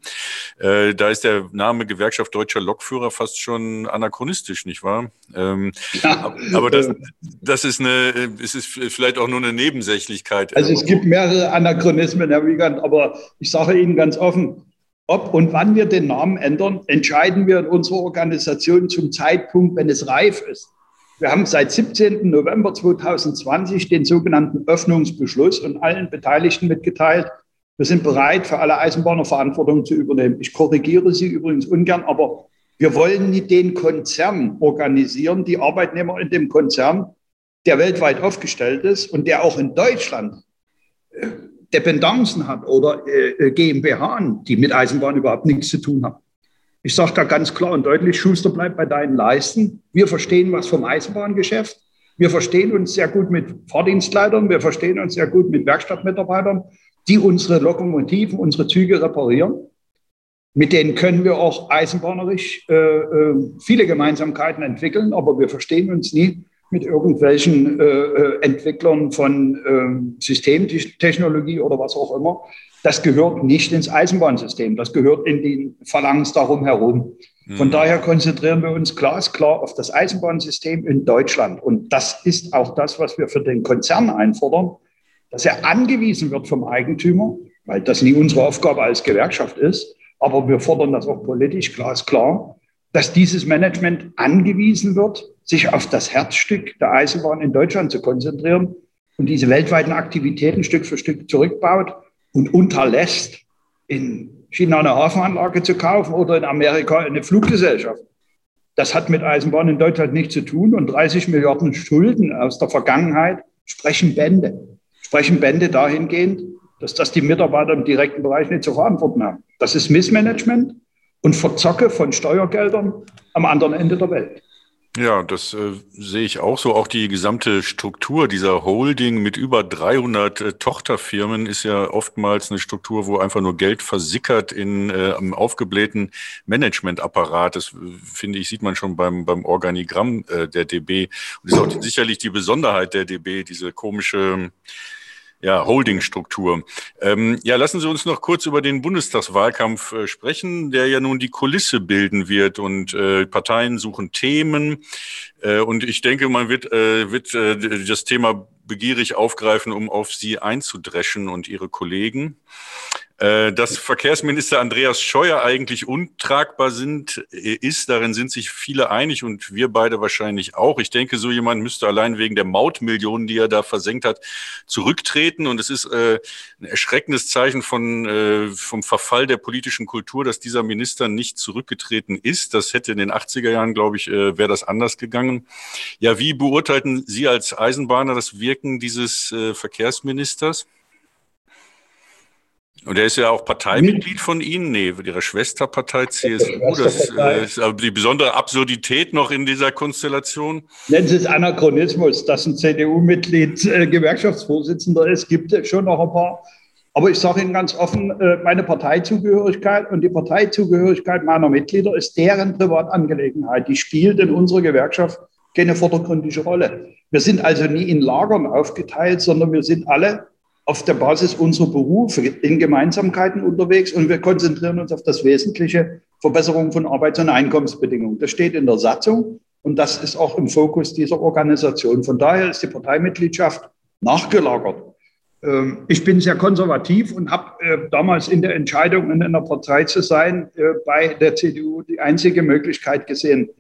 Äh, da ist der Name Gewerkschaft Deutscher Lokführer fast schon anachronistisch, nicht wahr? Ähm, ja. Aber das, das ist eine, es ist vielleicht auch nur eine Nebensächlichkeit. Also es gibt mehrere Anachronismen, Herr Wigand, aber ich sage Ihnen ganz offen, ob und wann wir den Namen ändern, entscheiden wir in unserer Organisation zum Zeitpunkt, wenn es reif ist. Wir haben seit siebzehnten November zweitausendzwanzig den sogenannten Öffnungsbeschluss und allen Beteiligten mitgeteilt. Wir sind bereit, für alle Eisenbahner Verantwortung zu übernehmen. Ich korrigiere Sie übrigens ungern, aber wir wollen nicht den Konzern organisieren, die Arbeitnehmer in dem Konzern, der weltweit aufgestellt ist und der auch in Deutschland Dependancen hat oder G m b H en, die mit Eisenbahn überhaupt nichts zu tun haben. Ich sage da ganz klar und deutlich, Schuster, bleibt bei deinen Leisten. Wir verstehen was vom Eisenbahngeschäft. Wir verstehen uns sehr gut mit Fahrdienstleitern. Wir verstehen uns sehr gut mit Werkstattmitarbeitern, die unsere Lokomotiven, unsere Züge reparieren. Mit denen können wir auch eisenbahnerisch äh, viele Gemeinsamkeiten entwickeln. Aber wir verstehen uns nie mit irgendwelchen äh, Entwicklern von äh, Systemtechnologie oder was auch immer. Das gehört nicht ins Eisenbahnsystem, das gehört in den Phalanx darum herum. Von mhm. daher konzentrieren wir uns glasklar auf das Eisenbahnsystem in Deutschland. Und das ist auch das, was wir für den Konzern einfordern, dass er angewiesen wird vom Eigentümer, weil das nie unsere Aufgabe als Gewerkschaft ist, aber wir fordern das auch politisch glasklar, dass dieses Management angewiesen wird, sich auf das Herzstück der Eisenbahn in Deutschland zu konzentrieren und diese weltweiten Aktivitäten Stück für Stück zurückbaut, und unterlässt, in China eine Hafenanlage zu kaufen oder in Amerika eine Fluggesellschaft. Das hat mit Eisenbahn in Deutschland nichts zu tun. Und dreißig Milliarden Schulden aus der Vergangenheit sprechen Bände. Sprechen Bände dahingehend, dass das die Mitarbeiter im direkten Bereich nicht zu verantworten haben. Das ist Missmanagement und Verzocke von Steuergeldern am anderen Ende der Welt. Ja, das äh, sehe ich auch so. Auch die gesamte Struktur dieser Holding mit über dreihundert äh, Tochterfirmen ist ja oftmals eine Struktur, wo einfach nur Geld versickert in äh, einem aufgeblähten Managementapparat. Das, finde ich, sieht man schon beim beim Organigramm äh, der D B. Und das ist auch die, sicherlich die Besonderheit der D B, diese komische Ja, Holdingstruktur. Ähm, ja, lassen Sie uns noch kurz über den Bundestagswahlkampf äh, sprechen, der ja nun die Kulisse bilden wird und äh, Parteien suchen Themen. Äh, und ich denke, man wird, äh, wird äh, das Thema begierig aufgreifen, um auf Sie einzudreschen und Ihre Kollegen. Äh, dass Verkehrsminister Andreas Scheuer eigentlich untragbar sind, ist, darin sind sich viele einig und wir beide wahrscheinlich auch. Ich denke, so jemand müsste allein wegen der Mautmillionen, die er da versenkt hat, zurücktreten. Und es ist äh, ein erschreckendes Zeichen von, äh, vom Verfall der politischen Kultur, dass dieser Minister nicht zurückgetreten ist. Das hätte in den achtziger Jahren, glaube ich, äh, wäre das anders gegangen. Ja, wie beurteilten Sie als Eisenbahner das Wirken dieses äh, Verkehrsministers? Und er ist ja auch Parteimitglied von Ihnen, nee, Ihrer Schwesterpartei C S U. Das ist die besondere Absurdität noch in dieser Konstellation. Nennen Sie es Anachronismus, dass ein C D U-Mitglied äh, Gewerkschaftsvorsitzender ist, gibt es schon noch ein paar. Aber ich sage Ihnen ganz offen, äh, meine Parteizugehörigkeit und die Parteizugehörigkeit meiner Mitglieder ist deren Privatangelegenheit. Die spielt in unserer Gewerkschaft keine vordergründige Rolle. Wir sind also nie in Lagern aufgeteilt, sondern wir sind alle auf der Basis unserer Berufe in Gemeinsamkeiten unterwegs und wir konzentrieren uns auf das Wesentliche, Verbesserung von Arbeits- und Einkommensbedingungen. Das steht in der Satzung und das ist auch im Fokus dieser Organisation. Von daher ist die Parteimitgliedschaft nachgelagert. Ich bin sehr konservativ und habe damals in der Entscheidung, in einer Partei zu sein, bei der C D U die einzige Möglichkeit gesehen.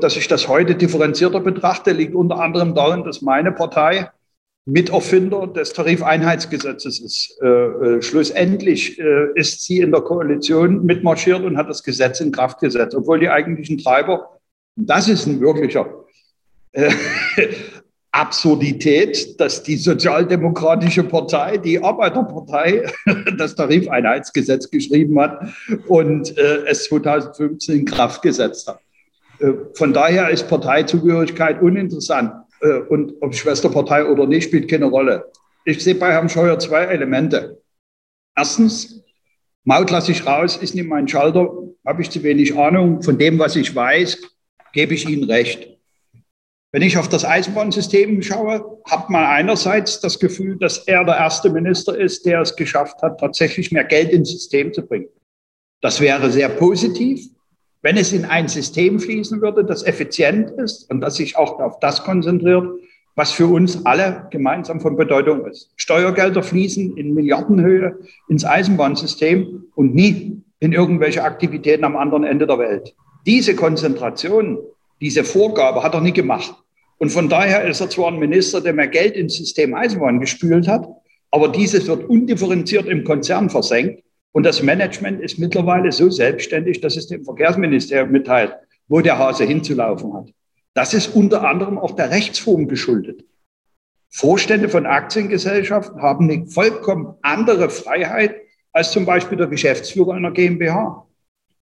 Dass ich das heute differenzierter betrachte, liegt unter anderem darin, dass meine Partei Miterfinder des Tarifeinheitsgesetzes ist. Äh, äh, schlussendlich äh, ist sie in der Koalition mitmarschiert und hat das Gesetz in Kraft gesetzt, obwohl die eigentlichen Treiber, das ist ein wirklicher äh, Absurdität, dass die sozialdemokratische Partei, die Arbeiterpartei, das Tarifeinheitsgesetz geschrieben hat und äh, es zweitausendfünfzehn in Kraft gesetzt hat. Äh, von daher ist Parteizugehörigkeit uninteressant. Und ob Schwesterpartei oder nicht, spielt keine Rolle. Ich sehe bei Herrn Scheuer zwei Elemente. Erstens, Maut lasse ich raus, ist nicht mein Schalter, habe ich zu wenig Ahnung. Von dem, was ich weiß, gebe ich Ihnen recht. Wenn ich auf das Eisenbahnsystem schaue, hat man einerseits das Gefühl, dass er der erste Minister ist, der es geschafft hat, tatsächlich mehr Geld ins System zu bringen. Das wäre sehr positiv. Wenn es in ein System fließen würde, das effizient ist und das sich auch auf das konzentriert, was für uns alle gemeinsam von Bedeutung ist. Steuergelder fließen in Milliardenhöhe ins Eisenbahnsystem und nie in irgendwelche Aktivitäten am anderen Ende der Welt. Diese Konzentration, diese Vorgabe hat er nie gemacht. Und von daher ist er zwar ein Minister, der mehr Geld ins System Eisenbahn gespült hat, aber dieses wird undifferenziert im Konzern versenkt. Und das Management ist mittlerweile so selbstständig, dass es dem Verkehrsministerium mitteilt, wo der Hase hinzulaufen hat. Das ist unter anderem auch der Rechtsform geschuldet. Vorstände von Aktiengesellschaften haben eine vollkommen andere Freiheit als zum Beispiel der Geschäftsführer einer GmbH.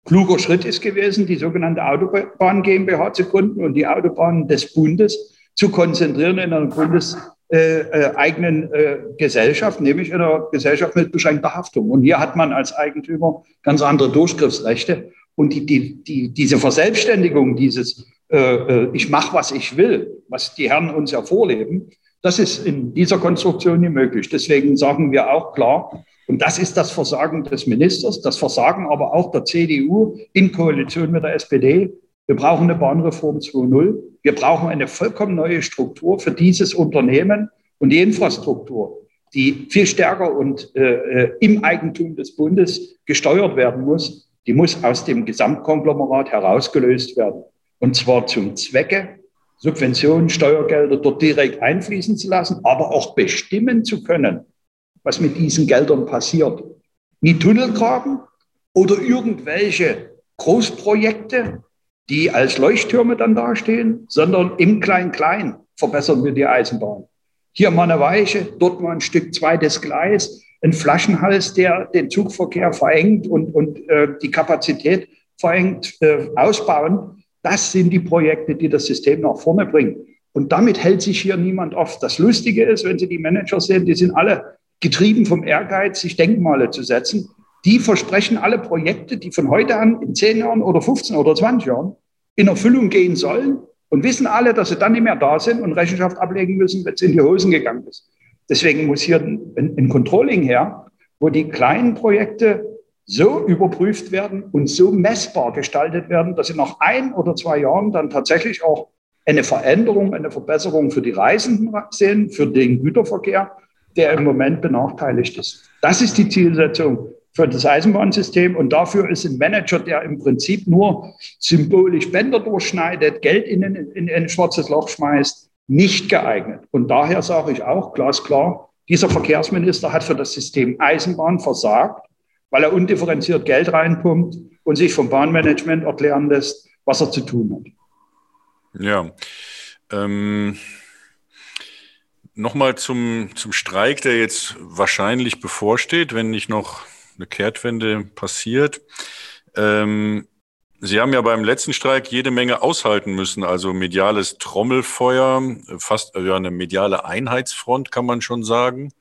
Kluger Schritt ist gewesen, die sogenannte Autobahn GmbH zu gründen und die Autobahnen des Bundes zu konzentrieren in einer Bundes Äh, äh, eigenen äh, Gesellschaft, nämlich in einer Gesellschaft mit beschränkter Haftung. Und hier hat man als Eigentümer ganz andere Durchgriffsrechte. Und die, die, die, diese Verselbstständigung, dieses äh, äh, ich mache, was ich will, was die Herren uns ja vorleben, das ist in dieser Konstruktion nicht möglich. Deswegen sagen wir auch klar, und das ist das Versagen des Ministers, das Versagen aber auch der C D U in Koalition mit der S P D, wir brauchen eine Bahnreform zwei Punkt null. Wir brauchen eine vollkommen neue Struktur für dieses Unternehmen und die Infrastruktur, die viel stärker und äh, im Eigentum des Bundes gesteuert werden muss. Die muss aus dem Gesamtkonglomerat herausgelöst werden. Und zwar zum Zwecke, Subventionen, Steuergelder dort direkt einfließen zu lassen, aber auch bestimmen zu können, was mit diesen Geldern passiert. Nie Tunnelgraben oder irgendwelche Großprojekte, die als Leuchttürme dann dastehen, sondern im Klein-Klein verbessern wir die Eisenbahn. Hier mal eine Weiche, dort mal ein Stück zweites Gleis, ein Flaschenhals, der den Zugverkehr verengt und, und äh, die Kapazität verengt, äh, ausbauen. Das sind die Projekte, die das System nach vorne bringen. Und damit hält sich hier niemand auf. Das Lustige ist, wenn Sie die Manager sehen, die sind alle getrieben vom Ehrgeiz, sich Denkmale zu setzen. Die versprechen alle Projekte, die von heute an in zehn Jahren oder fünfzehn oder zwanzig Jahren in Erfüllung gehen sollen und wissen alle, dass sie dann nicht mehr da sind und Rechenschaft ablegen müssen, wenn es in die Hosen gegangen ist. Deswegen muss hier ein, ein Controlling her, wo die kleinen Projekte so überprüft werden und so messbar gestaltet werden, dass sie nach ein oder zwei Jahren dann tatsächlich auch eine Veränderung, eine Verbesserung für die Reisenden sehen, für den Güterverkehr, der im Moment benachteiligt ist. Das ist die Zielsetzung für das Eisenbahnsystem und dafür ist ein Manager, der im Prinzip nur symbolisch Bänder durchschneidet, Geld in ein, in ein schwarzes Loch schmeißt, nicht geeignet. Und daher sage ich auch glasklar, dieser Verkehrsminister hat für das System Eisenbahn versagt, weil er undifferenziert Geld reinpumpt und sich vom Bahnmanagement erklären lässt, was er zu tun hat. Ja, ähm... Nochmal zum, zum Streik, der jetzt wahrscheinlich bevorsteht, wenn nicht noch eine Kehrtwende passiert. Ähm, Sie haben ja beim letzten Streik jede Menge aushalten müssen, also mediales Trommelfeuer, fast ja, eine mediale Einheitsfront, kann man schon sagen,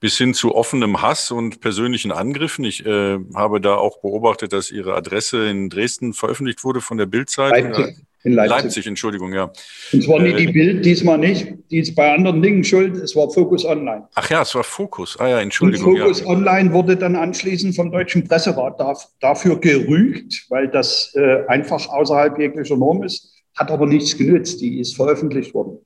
bis hin zu offenem Hass und persönlichen Angriffen. Ich äh, habe da auch beobachtet, dass Ihre Adresse in Dresden veröffentlicht wurde von der Bildzeitung. Leipzig. In Leipzig. Leipzig, Entschuldigung, ja. Und zwar nicht die Bild, diesmal nicht. Die ist bei anderen Dingen schuld, es war Focus Online. Ach ja, es war Focus, ah ja, Entschuldigung. Und Focus ja. Online wurde dann anschließend vom Deutschen Presserat dafür gerügt, weil das äh, einfach außerhalb jeglicher Norm ist, hat aber nichts genützt, die ist veröffentlicht worden.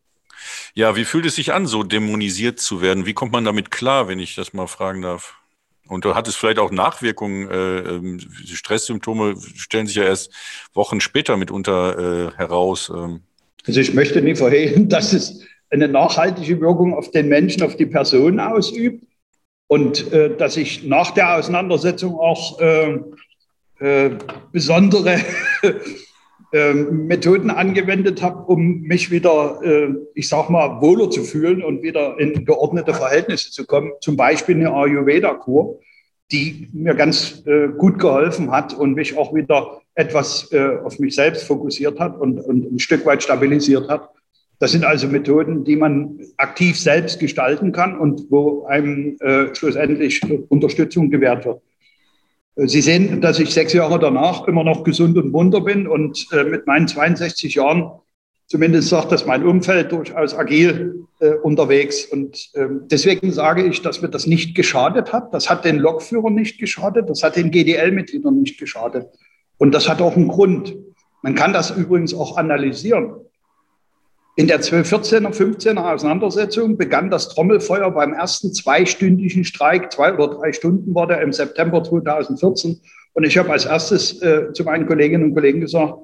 Ja, wie fühlt es sich an, so dämonisiert zu werden? Wie kommt man damit klar, wenn ich das mal fragen darf? Und hat es vielleicht auch Nachwirkungen? Äh, Stresssymptome stellen sich ja erst Wochen später mitunter äh, heraus. Ähm. Also ich möchte nicht verhehlen, dass es eine nachhaltige Wirkung auf den Menschen, auf die Person ausübt. Und äh, dass ich nach der Auseinandersetzung auch äh, äh, besondere äh, Methoden angewendet habe, um mich wieder, äh, ich sag mal, wohler zu fühlen und wieder in geordnete Verhältnisse zu kommen. Zum Beispiel eine Ayurveda-Kur, die mir ganz äh, gut geholfen hat und mich auch wieder etwas äh, auf mich selbst fokussiert hat und, und ein Stück weit stabilisiert hat. Das sind also Methoden, die man aktiv selbst gestalten kann und wo einem äh, schlussendlich Unterstützung gewährt wird. Sie sehen, dass ich sechs Jahre danach immer noch gesund und munter bin und äh, mit meinen zweiundsechzig Jahren, zumindest sagt das mein Umfeld, durchaus agil äh, unterwegs. Und äh, deswegen sage ich, dass mir das nicht geschadet hat. Das hat den Lokführern nicht geschadet, das hat den G D L-Mitgliedern nicht geschadet. Und das hat auch einen Grund. Man kann das übrigens auch analysieren. In der vierzehner, fünfzehner Auseinandersetzung begann das Trommelfeuer beim ersten zweistündigen Streik. Zwei oder drei Stunden war der im September zweitausendvierzehn. Und ich habe als erstes äh, zu meinen Kolleginnen und Kollegen gesagt,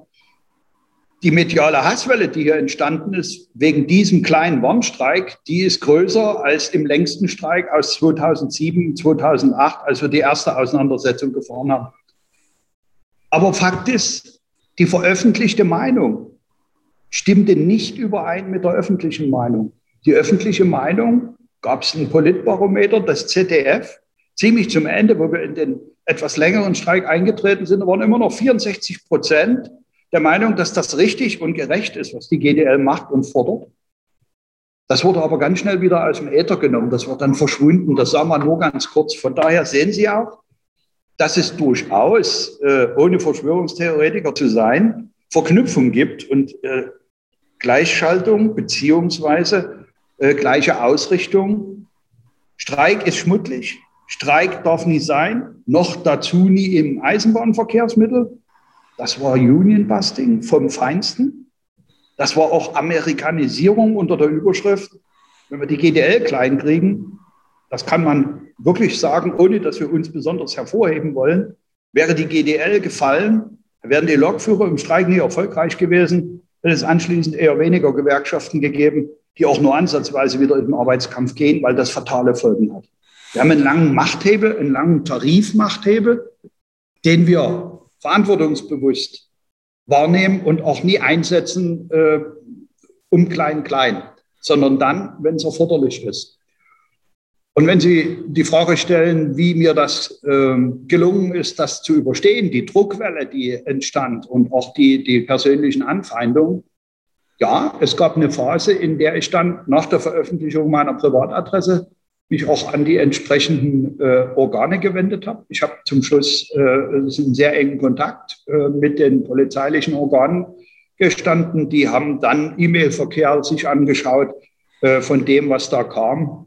die mediale Hasswelle, die hier entstanden ist, wegen diesem kleinen Warnstreik, die ist größer als im längsten Streik aus zweitausendsieben, zweitausendacht, als wir die erste Auseinandersetzung gefahren haben. Aber Fakt ist, die veröffentlichte Meinung stimmte nicht überein mit der öffentlichen Meinung. Die öffentliche Meinung, gab es einen Politbarometer, das Z D F, ziemlich zum Ende, wo wir in den etwas längeren Streik eingetreten sind, waren immer noch vierundsechzig Prozent der Meinung, dass das richtig und gerecht ist, was die G D L macht und fordert. Das wurde aber ganz schnell wieder aus dem Äther genommen. Das war dann verschwunden, das sah man nur ganz kurz. Von daher sehen Sie auch, dass es durchaus, äh, ohne Verschwörungstheoretiker zu sein, Verknüpfung gibt und äh, Gleichschaltung beziehungsweise äh, gleiche Ausrichtung. Streik ist schmutzig, Streik darf nie sein, noch dazu nie im Eisenbahnverkehrsmittel. Das war Union-Busting vom Feinsten. Das war auch Amerikanisierung unter der Überschrift. Wenn wir die G D L klein kriegen, das kann man wirklich sagen, ohne dass wir uns besonders hervorheben wollen, wäre die G D L gefallen, wären die Lokführer im Streik nie erfolgreich gewesen, hätte es anschließend eher weniger Gewerkschaften gegeben, die auch nur ansatzweise wieder in den Arbeitskampf gehen, weil das fatale Folgen hat. Wir haben einen langen Machthebel, einen langen Tarifmachthebel, den wir verantwortungsbewusst wahrnehmen und auch nie einsetzen äh, um klein-klein, sondern dann, wenn es erforderlich ist. Und wenn Sie die Frage stellen, wie mir das ähm, gelungen ist, das zu überstehen, die Druckwelle, die entstand und auch die, die persönlichen Anfeindungen. Ja, es gab eine Phase, in der ich dann nach der Veröffentlichung meiner Privatadresse mich auch an die entsprechenden äh, Organe gewendet habe. Ich habe zum Schluss äh, einen sehr engen Kontakt äh, mit den polizeilichen Organen gestanden. Die haben dann E-Mail-Verkehr sich angeschaut äh, von dem, was da kam.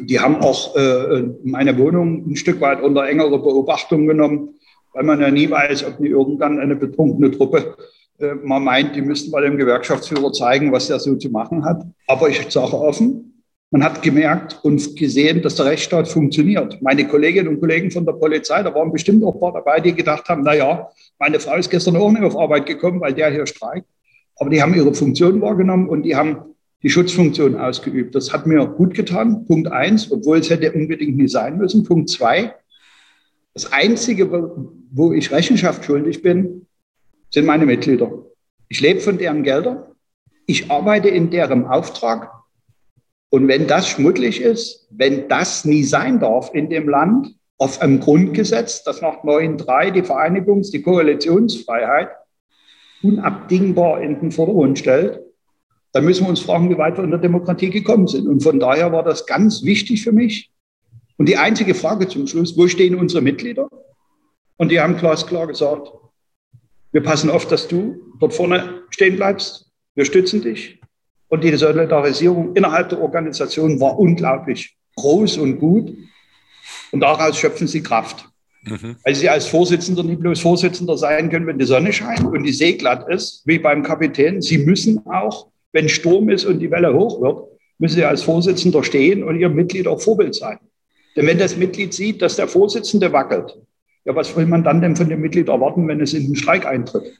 Die haben auch äh, meine Wohnung ein Stück weit unter engere Beobachtung genommen, weil man ja nie weiß, ob nie irgendwann eine betrunkene Truppe äh, mal meint, die müssten bei dem Gewerkschaftsführer zeigen, was der so zu machen hat. Aber ich sage offen, man hat gemerkt und gesehen, dass der Rechtsstaat funktioniert. Meine Kolleginnen und Kollegen von der Polizei, da waren bestimmt auch ein paar dabei, die gedacht haben, naja, meine Frau ist gestern auch nicht auf Arbeit gekommen, weil der hier streikt. Aber die haben ihre Funktion wahrgenommen und die haben die Schutzfunktion ausgeübt. Das hat mir gut getan, Punkt eins, obwohl es hätte unbedingt nie sein müssen. Punkt zwei, das Einzige, wo ich Rechenschaft schuldig bin, sind meine Mitglieder. Ich lebe von deren Geldern, ich arbeite in deren Auftrag Und wenn das schmuddelig ist, wenn das nie sein darf in dem Land, auf einem Grundgesetz, das nach neun drei die Vereinigungs-, die Koalitionsfreiheit unabdingbar in den Vordergrund stellt, dann müssen wir uns fragen, wie weit wir in der Demokratie gekommen sind. Und von daher war das ganz wichtig für mich. Und die einzige Frage zum Schluss, wo stehen unsere Mitglieder? Und die haben glasklar gesagt, wir passen auf, dass du dort vorne stehen bleibst, wir stützen dich. Und die Solidarisierung innerhalb der Organisation war unglaublich groß und gut. Und daraus schöpfen sie Kraft. Mhm. Weil sie als Vorsitzender nicht bloß Vorsitzender sein können, wenn die Sonne scheint und die See glatt ist, wie beim Kapitän. Sie müssen auch, wenn Sturm ist und die Welle hoch wird, müssen sie als Vorsitzender stehen und ihrem Mitglied auch Vorbild sein. Denn wenn das Mitglied sieht, dass der Vorsitzende wackelt, ja, was will man dann denn von dem Mitglied erwarten, wenn es in den Streik eintritt?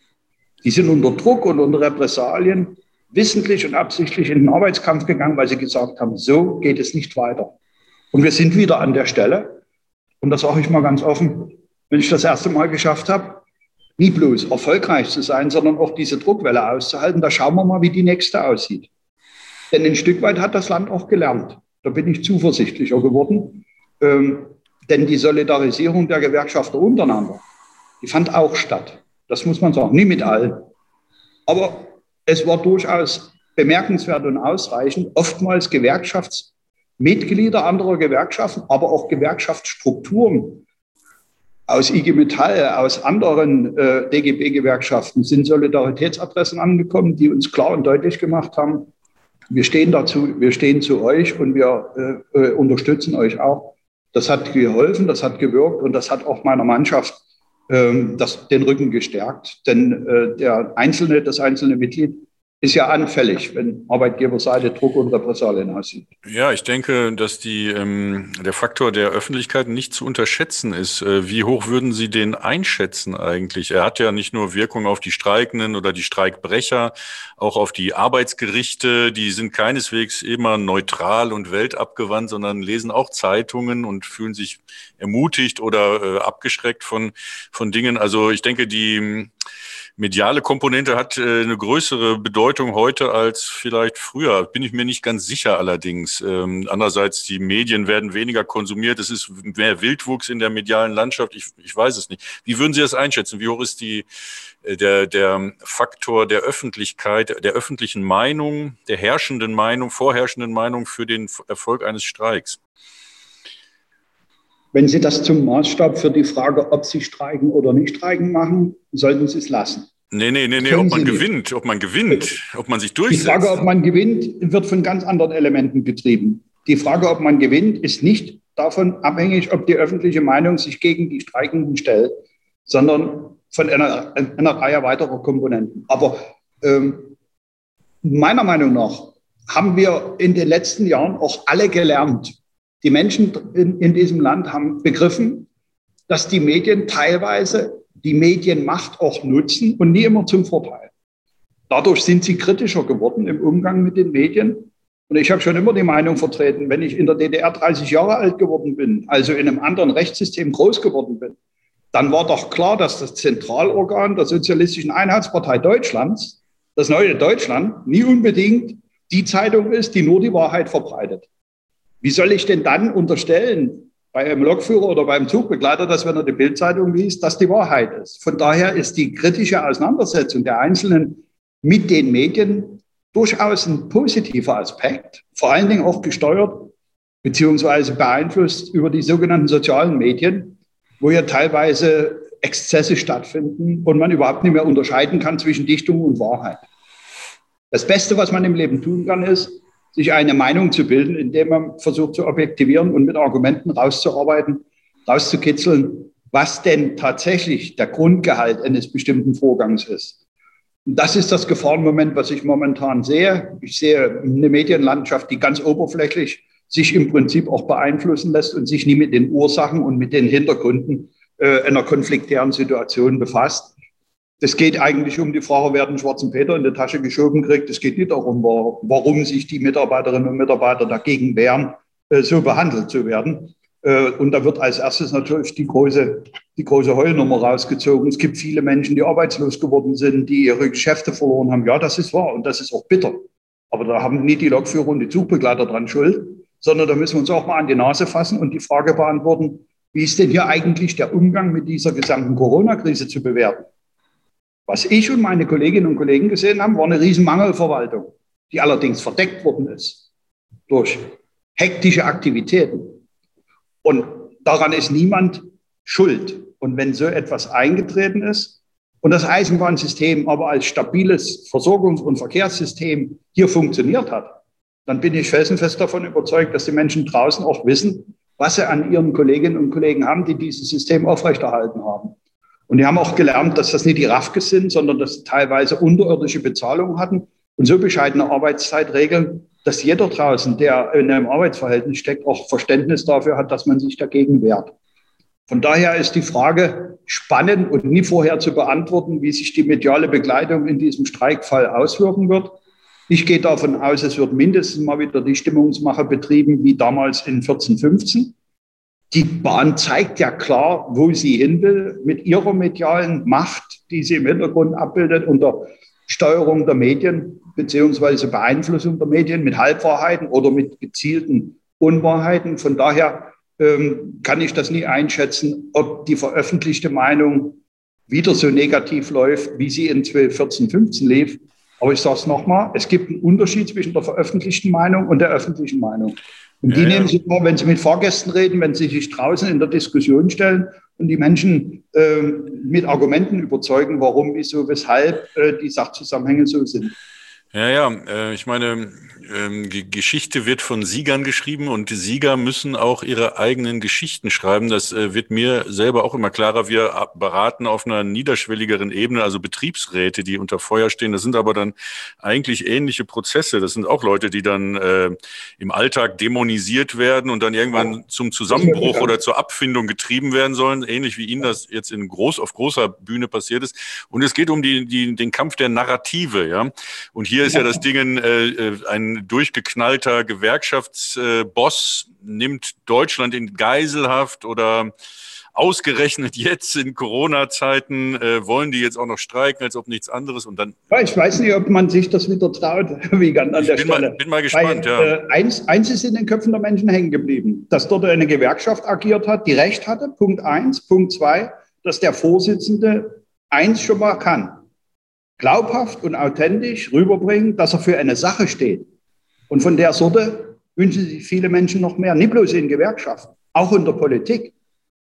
Die sind unter Druck und unter Repressalien wissentlich und absichtlich in den Arbeitskampf gegangen, weil sie gesagt haben, so geht es nicht weiter. Und wir sind wieder an der Stelle, und das sage ich mal ganz offen, wenn ich das erste Mal geschafft habe, nie bloß erfolgreich zu sein, sondern auch diese Druckwelle auszuhalten, da schauen wir mal, wie die nächste aussieht. Denn ein Stück weit hat das Land auch gelernt. Da bin ich zuversichtlicher geworden. Ähm, denn die Solidarisierung der Gewerkschafter untereinander, die fand auch statt. Das muss man sagen, nie mit allen. Aber es war durchaus bemerkenswert und ausreichend, oftmals Gewerkschafts- Mitglieder anderer Gewerkschaften, aber auch Gewerkschaftsstrukturen aus I G Metall, aus anderen äh, D G B-Gewerkschaften sind Solidaritätsadressen angekommen, die uns klar und deutlich gemacht haben, wir stehen dazu, wir stehen zu euch und wir äh, äh, unterstützen euch auch. Das hat geholfen, das hat gewirkt und das hat auch meiner Mannschaft ähm, das, den Rücken gestärkt. Denn äh, der einzelne, das einzelne Mitglied ist ja anfällig, wenn Arbeitgeberseite Druck und Repressalien aussieht. Ja, ich denke, dass die, ähm, der Faktor der Öffentlichkeit nicht zu unterschätzen ist. Äh, wie hoch würden Sie den einschätzen eigentlich? Er hat ja nicht nur Wirkung auf die Streikenden oder die Streikbrecher, auch auf die Arbeitsgerichte. Die sind keineswegs immer neutral und weltabgewandt, sondern lesen auch Zeitungen und fühlen sich ermutigt oder äh, abgeschreckt von, von Dingen. Also ich denke, die mediale Komponente hat äh, eine größere Bedeutung heute als vielleicht früher. Bin ich mir nicht ganz sicher allerdings. Ähm, andererseits, die Medien werden weniger konsumiert. Es ist mehr Wildwuchs in der medialen Landschaft. Ich, ich weiß es nicht. Wie würden Sie das einschätzen? Wie hoch ist die, äh, der, der Faktor der Öffentlichkeit, der öffentlichen Meinung, der herrschenden Meinung, vorherrschenden Meinung für den Erfolg eines Streiks? Wenn Sie das zum Maßstab für die Frage, ob Sie streiken oder nicht streiken machen, sollten Sie es lassen. Nee, nee, nee, nee, ob man gewinnt, ob man gewinnt, ob man sich durchsetzt. Die Frage, ob man gewinnt, wird von ganz anderen Elementen getrieben. Die Frage, ob man gewinnt, ist nicht davon abhängig, ob die öffentliche Meinung sich gegen die Streikenden stellt, sondern von einer, einer Reihe weiterer Komponenten. Aber ähm, meiner Meinung nach haben wir in den letzten Jahren auch alle gelernt. Die Menschen in, in diesem Land haben begriffen, dass die Medien teilweise die Medienmacht auch nutzen und nie immer zum Vorteil. Dadurch sind sie kritischer geworden im Umgang mit den Medien. Und ich habe schon immer die Meinung vertreten, wenn ich in der D D R dreißig Jahre alt geworden bin, also in einem anderen Rechtssystem groß geworden bin, dann war doch klar, dass das Zentralorgan der Sozialistischen Einheitspartei Deutschlands, das neue Deutschland, nie unbedingt die Zeitung ist, die nur die Wahrheit verbreitet. Wie soll ich denn dann unterstellen, bei einem Lokführer oder beim Zugbegleiter, dass, wenn er die Bildzeitung liest, dass die Wahrheit ist? Von daher ist die kritische Auseinandersetzung der Einzelnen mit den Medien durchaus ein positiver Aspekt, vor allen Dingen auch gesteuert bzw. beeinflusst über die sogenannten sozialen Medien, wo ja teilweise Exzesse stattfinden und man überhaupt nicht mehr unterscheiden kann zwischen Dichtung und Wahrheit. Das Beste, was man im Leben tun kann, ist, sich eine Meinung zu bilden, indem man versucht zu objektivieren und mit Argumenten rauszuarbeiten, rauszukitzeln, was denn tatsächlich der Grundgehalt eines bestimmten Vorgangs ist. Und das ist das Gefahrenmoment, was ich momentan sehe. Ich sehe eine Medienlandschaft, die ganz oberflächlich sich im Prinzip auch beeinflussen lässt und sich nie mit den Ursachen und mit den Hintergründen äh, einer konfliktären Situation befasst. Das geht eigentlich um die Frage, wer den schwarzen Peter in die Tasche geschoben kriegt. Es geht nicht darum, warum sich die Mitarbeiterinnen und Mitarbeiter dagegen wehren, so behandelt zu werden. Und da wird als erstes natürlich die große, die große Heulnummer rausgezogen. Es gibt viele Menschen, die arbeitslos geworden sind, die ihre Geschäfte verloren haben. Ja, das ist wahr und das ist auch bitter. Aber da haben nicht die Lokführer und die Zugbegleiter dran Schuld, sondern da müssen wir uns auch mal an die Nase fassen und die Frage beantworten, wie ist denn hier eigentlich der Umgang mit dieser gesamten Corona-Krise zu bewerten? Was ich und meine Kolleginnen und Kollegen gesehen haben, war eine riesen Mangelverwaltung, die allerdings verdeckt worden ist durch hektische Aktivitäten. Und daran ist niemand schuld. Und wenn so etwas eingetreten ist und das Eisenbahnsystem aber als stabiles Versorgungs- und Verkehrssystem hier funktioniert hat, dann bin ich felsenfest davon überzeugt, dass die Menschen draußen auch wissen, was sie an ihren Kolleginnen und Kollegen haben, die dieses System aufrechterhalten haben. Und die haben auch gelernt, dass das nicht die Raffkes sind, sondern dass sie teilweise unterirdische Bezahlungen hatten und so bescheidene Arbeitszeitregeln, dass jeder draußen, der in einem Arbeitsverhältnis steckt, auch Verständnis dafür hat, dass man sich dagegen wehrt. Von daher ist die Frage spannend und nie vorher zu beantworten, wie sich die mediale Begleitung in diesem Streikfall auswirken wird. Ich gehe davon aus, es wird mindestens mal wieder die Stimmungsmache betrieben, wie damals in vierzehn, fünfzehn. Die Bahn zeigt ja klar, wo sie hin will, mit ihrer medialen Macht, die sie im Hintergrund abbildet, unter Steuerung der Medien beziehungsweise Beeinflussung der Medien mit Halbwahrheiten oder mit gezielten Unwahrheiten. Von daher ähm, kann ich das nie einschätzen, ob die veröffentlichte Meinung wieder so negativ läuft, wie sie in vierzehn, fünfzehn lief. Aber ich sage es nochmal, es gibt einen Unterschied zwischen der veröffentlichten Meinung und der öffentlichen Meinung. Und die ja, nehmen sie immer, wenn sie mit Fahrgästen reden, wenn sie sich draußen in der Diskussion stellen und die Menschen äh, mit Argumenten überzeugen, warum, wieso, weshalb äh, die Sachzusammenhänge so sind. Ja, ja, äh, ich meine, ähm, Geschichte wird von Siegern geschrieben und die Sieger müssen auch ihre eigenen Geschichten schreiben. Das äh, wird mir selber auch immer klarer. Wir beraten auf einer niederschwelligeren Ebene, also Betriebsräte, die unter Feuer stehen. Das sind aber dann eigentlich ähnliche Prozesse. Das sind auch Leute, die dann äh, im Alltag dämonisiert werden und dann irgendwann zum Zusammenbruch oder zur Abfindung getrieben werden sollen, ähnlich wie Ihnen das jetzt in groß, auf großer Bühne passiert ist. Und es geht um die, die, den Kampf der Narrative, ja. Und hier Hier ist ja das Ding, äh, ein durchgeknallter Gewerkschaftsboss nimmt Deutschland in Geiselhaft oder ausgerechnet jetzt in Corona-Zeiten äh, wollen die jetzt auch noch streiken, als ob nichts anderes. Und dann. Ja, ich weiß nicht, ob man sich das wieder traut, Wigand, an der ich bin Stelle. Ich bin mal gespannt, Weil, ja. Äh, eins, eins ist in den Köpfen der Menschen hängen geblieben, dass dort eine Gewerkschaft agiert hat, die Recht hatte, Punkt eins. Punkt zwei, dass der Vorsitzende eins schon mal kann. Glaubhaft und authentisch rüberbringen, dass er für eine Sache steht. Und von der Sorte wünschen sich viele Menschen noch mehr, nicht bloß in Gewerkschaften, auch in der Politik.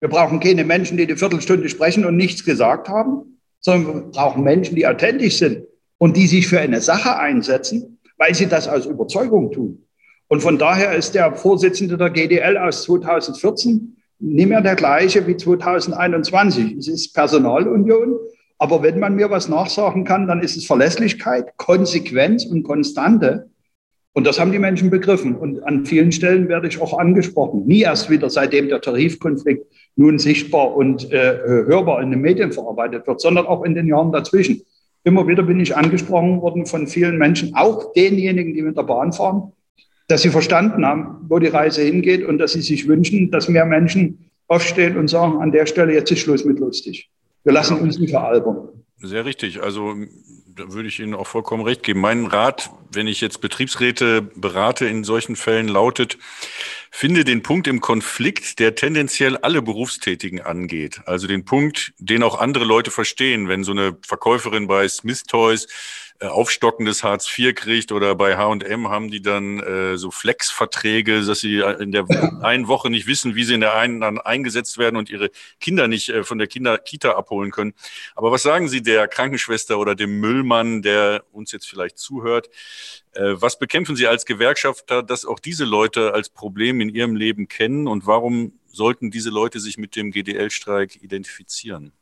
Wir brauchen keine Menschen, die eine Viertelstunde sprechen und nichts gesagt haben, sondern wir brauchen Menschen, die authentisch sind und die sich für eine Sache einsetzen, weil sie das aus Überzeugung tun. Und von daher ist der Vorsitzende der G D L aus zweitausendvierzehn nicht mehr der gleiche wie zweitausendeinundzwanzig. Es ist Personalunion. Aber wenn man mir was nachsagen kann, dann ist es Verlässlichkeit, Konsequenz und Konstante. Und das haben die Menschen begriffen. Und an vielen Stellen werde ich auch angesprochen. Nie erst wieder, seitdem der Tarifkonflikt nun sichtbar und äh, hörbar in den Medien verarbeitet wird, sondern auch in den Jahren dazwischen. Immer wieder bin ich angesprochen worden von vielen Menschen, auch denjenigen, die mit der Bahn fahren, dass sie verstanden haben, wo die Reise hingeht und dass sie sich wünschen, dass mehr Menschen aufstehen und sagen, an der Stelle jetzt ist Schluss mit lustig. Wir lassen uns nicht veralbern. Sehr richtig. Also da würde ich Ihnen auch vollkommen recht geben. Mein Rat, wenn ich jetzt Betriebsräte berate in solchen Fällen, lautet, finde den Punkt im Konflikt, der tendenziell alle Berufstätigen angeht. Also den Punkt, den auch andere Leute verstehen. Wenn so eine Verkäuferin bei Smith Toys aufstockendes Hartz vier kriegt oder bei H und M haben die dann äh, so Flex-Verträge, dass sie in der einen Woche nicht wissen, wie sie in der einen dann eingesetzt werden und ihre Kinder nicht äh, von der Kinder- Kita abholen können. Aber was sagen Sie der Krankenschwester oder dem Müllmann, der uns jetzt vielleicht zuhört? Äh, was bekämpfen Sie als Gewerkschafter, dass auch diese Leute als Problem in ihrem Leben kennen und warum sollten diese Leute sich mit dem G D L-Streik identifizieren?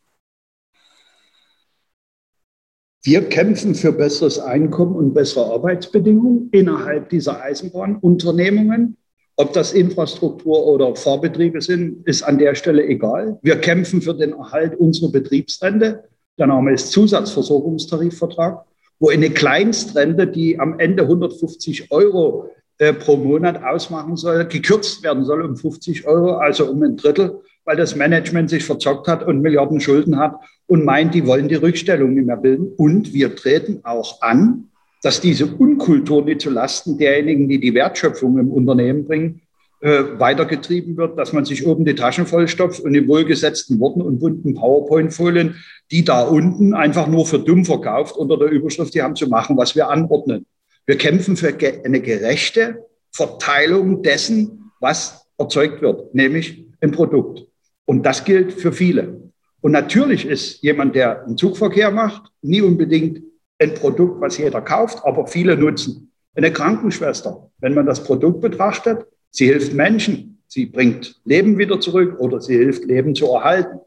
Wir kämpfen für besseres Einkommen und bessere Arbeitsbedingungen innerhalb dieser Eisenbahnunternehmungen. Ob das Infrastruktur oder Fahrbetriebe sind, ist an der Stelle egal. Wir kämpfen für den Erhalt unserer Betriebsrente. Der Name ist Zusatzversorgungstarifvertrag, wo eine Kleinstrente, die am Ende hundertfünfzig Euro äh, pro Monat ausmachen soll, gekürzt werden soll um fünfzig Euro, also um ein Drittel, weil das Management sich verzockt hat und Milliarden Schulden hat und meint, die wollen die Rückstellung nicht mehr bilden. Und wir treten auch an dass diese Unkultur nicht zulasten derjenigen, die die Wertschöpfung im Unternehmen bringen, äh, weitergetrieben wird, dass man sich oben die Taschen vollstopft und in wohlgesetzten Worten und bunten PowerPoint-Folien, die da unten einfach nur für dumm verkauft, unter der Überschrift, die haben zu machen, was wir anordnen. Wir kämpfen für ge- eine gerechte Verteilung dessen, was erzeugt wird, nämlich ein Produkt. Und das gilt für viele. Und natürlich ist jemand, der einen Zugverkehr macht, nie unbedingt ein Produkt, was jeder kauft, aber viele nutzen. Eine Krankenschwester, wenn man das Produkt betrachtet, sie hilft Menschen, sie bringt Leben wieder zurück oder sie hilft, Leben zu erhalten.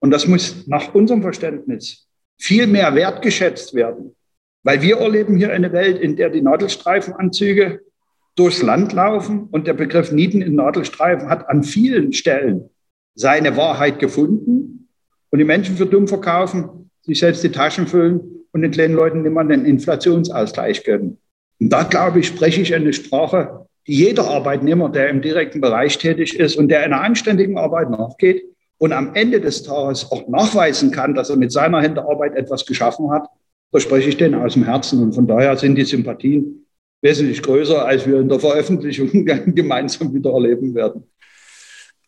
Und das muss nach unserem Verständnis viel mehr wertgeschätzt werden, weil wir erleben hier eine Welt, in der die Nadelstreifenanzüge durchs Land laufen und der Begriff Nieten in Nadelstreifen hat an vielen Stellen seine Wahrheit gefunden und die Menschen für dumm verkaufen, sich selbst die Taschen füllen und den kleinen Leuten nicht mal den Inflationsausgleich gönnen. Und da, glaube ich, spreche ich eine Sprache, die jeder Arbeitnehmer, der im direkten Bereich tätig ist und der einer anständigen Arbeit nachgeht und am Ende des Tages auch nachweisen kann, dass er mit seiner Hände Arbeit etwas geschaffen hat, da spreche ich denen aus dem Herzen. Und von daher sind die Sympathien wesentlich größer, als wir in der Veröffentlichung gemeinsam wieder erleben werden.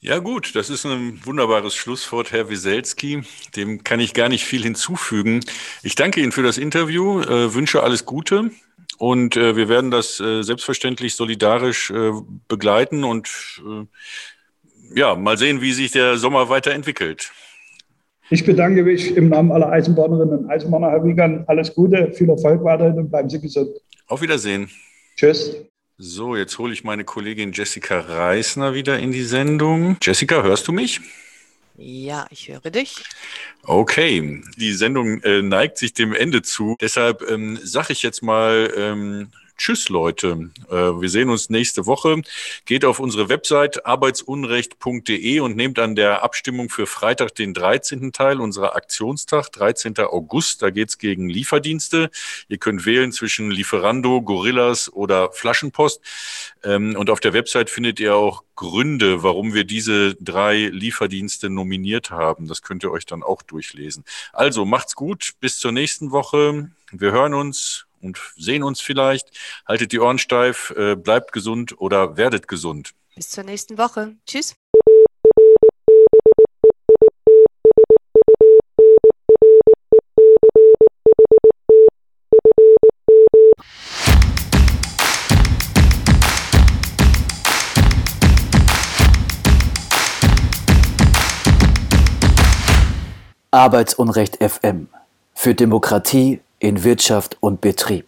Ja gut, das ist ein wunderbares Schlusswort, Herr Weselsky. Dem kann ich gar nicht viel hinzufügen. Ich danke Ihnen für das Interview, äh, wünsche alles Gute und äh, wir werden das äh, selbstverständlich solidarisch äh, begleiten und äh, ja, mal sehen, wie sich der Sommer weiterentwickelt. Ich bedanke mich im Namen aller Eisenbahnerinnen und Eisenbahner, Herr Wigand. Alles Gute, viel Erfolg weiterhin und bleiben Sie gesund. Auf Wiedersehen. Tschüss. So, jetzt hole ich meine Kollegin Jessica Reisner wieder in die Sendung. Jessica, hörst du mich? Ja, ich höre dich. Okay, die Sendung äh, neigt sich dem Ende zu. Deshalb ähm, sage ich jetzt mal ähm, tschüss, Leute. Äh, wir sehen uns nächste Woche. Geht auf unsere Website arbeitsunrecht punkt de und nehmt an der Abstimmung für Freitag, den dreizehnten Teil, unserer Aktionstag, dreizehnten August. Da geht's gegen Lieferdienste. Ihr könnt wählen zwischen Lieferando, Gorillas oder Flaschenpost. Ähm, und auf der Website findet ihr auch Gründe, warum wir diese drei Lieferdienste nominiert haben. Das könnt ihr euch dann auch durchlesen. Also macht's gut. Bis zur nächsten Woche. Wir hören uns und sehen uns vielleicht. Haltet die Ohren steif, äh, bleibt gesund oder werdet gesund. Bis zur nächsten Woche. Tschüss. Arbeitsunrecht F M. Für Demokratie in Wirtschaft und Betrieb.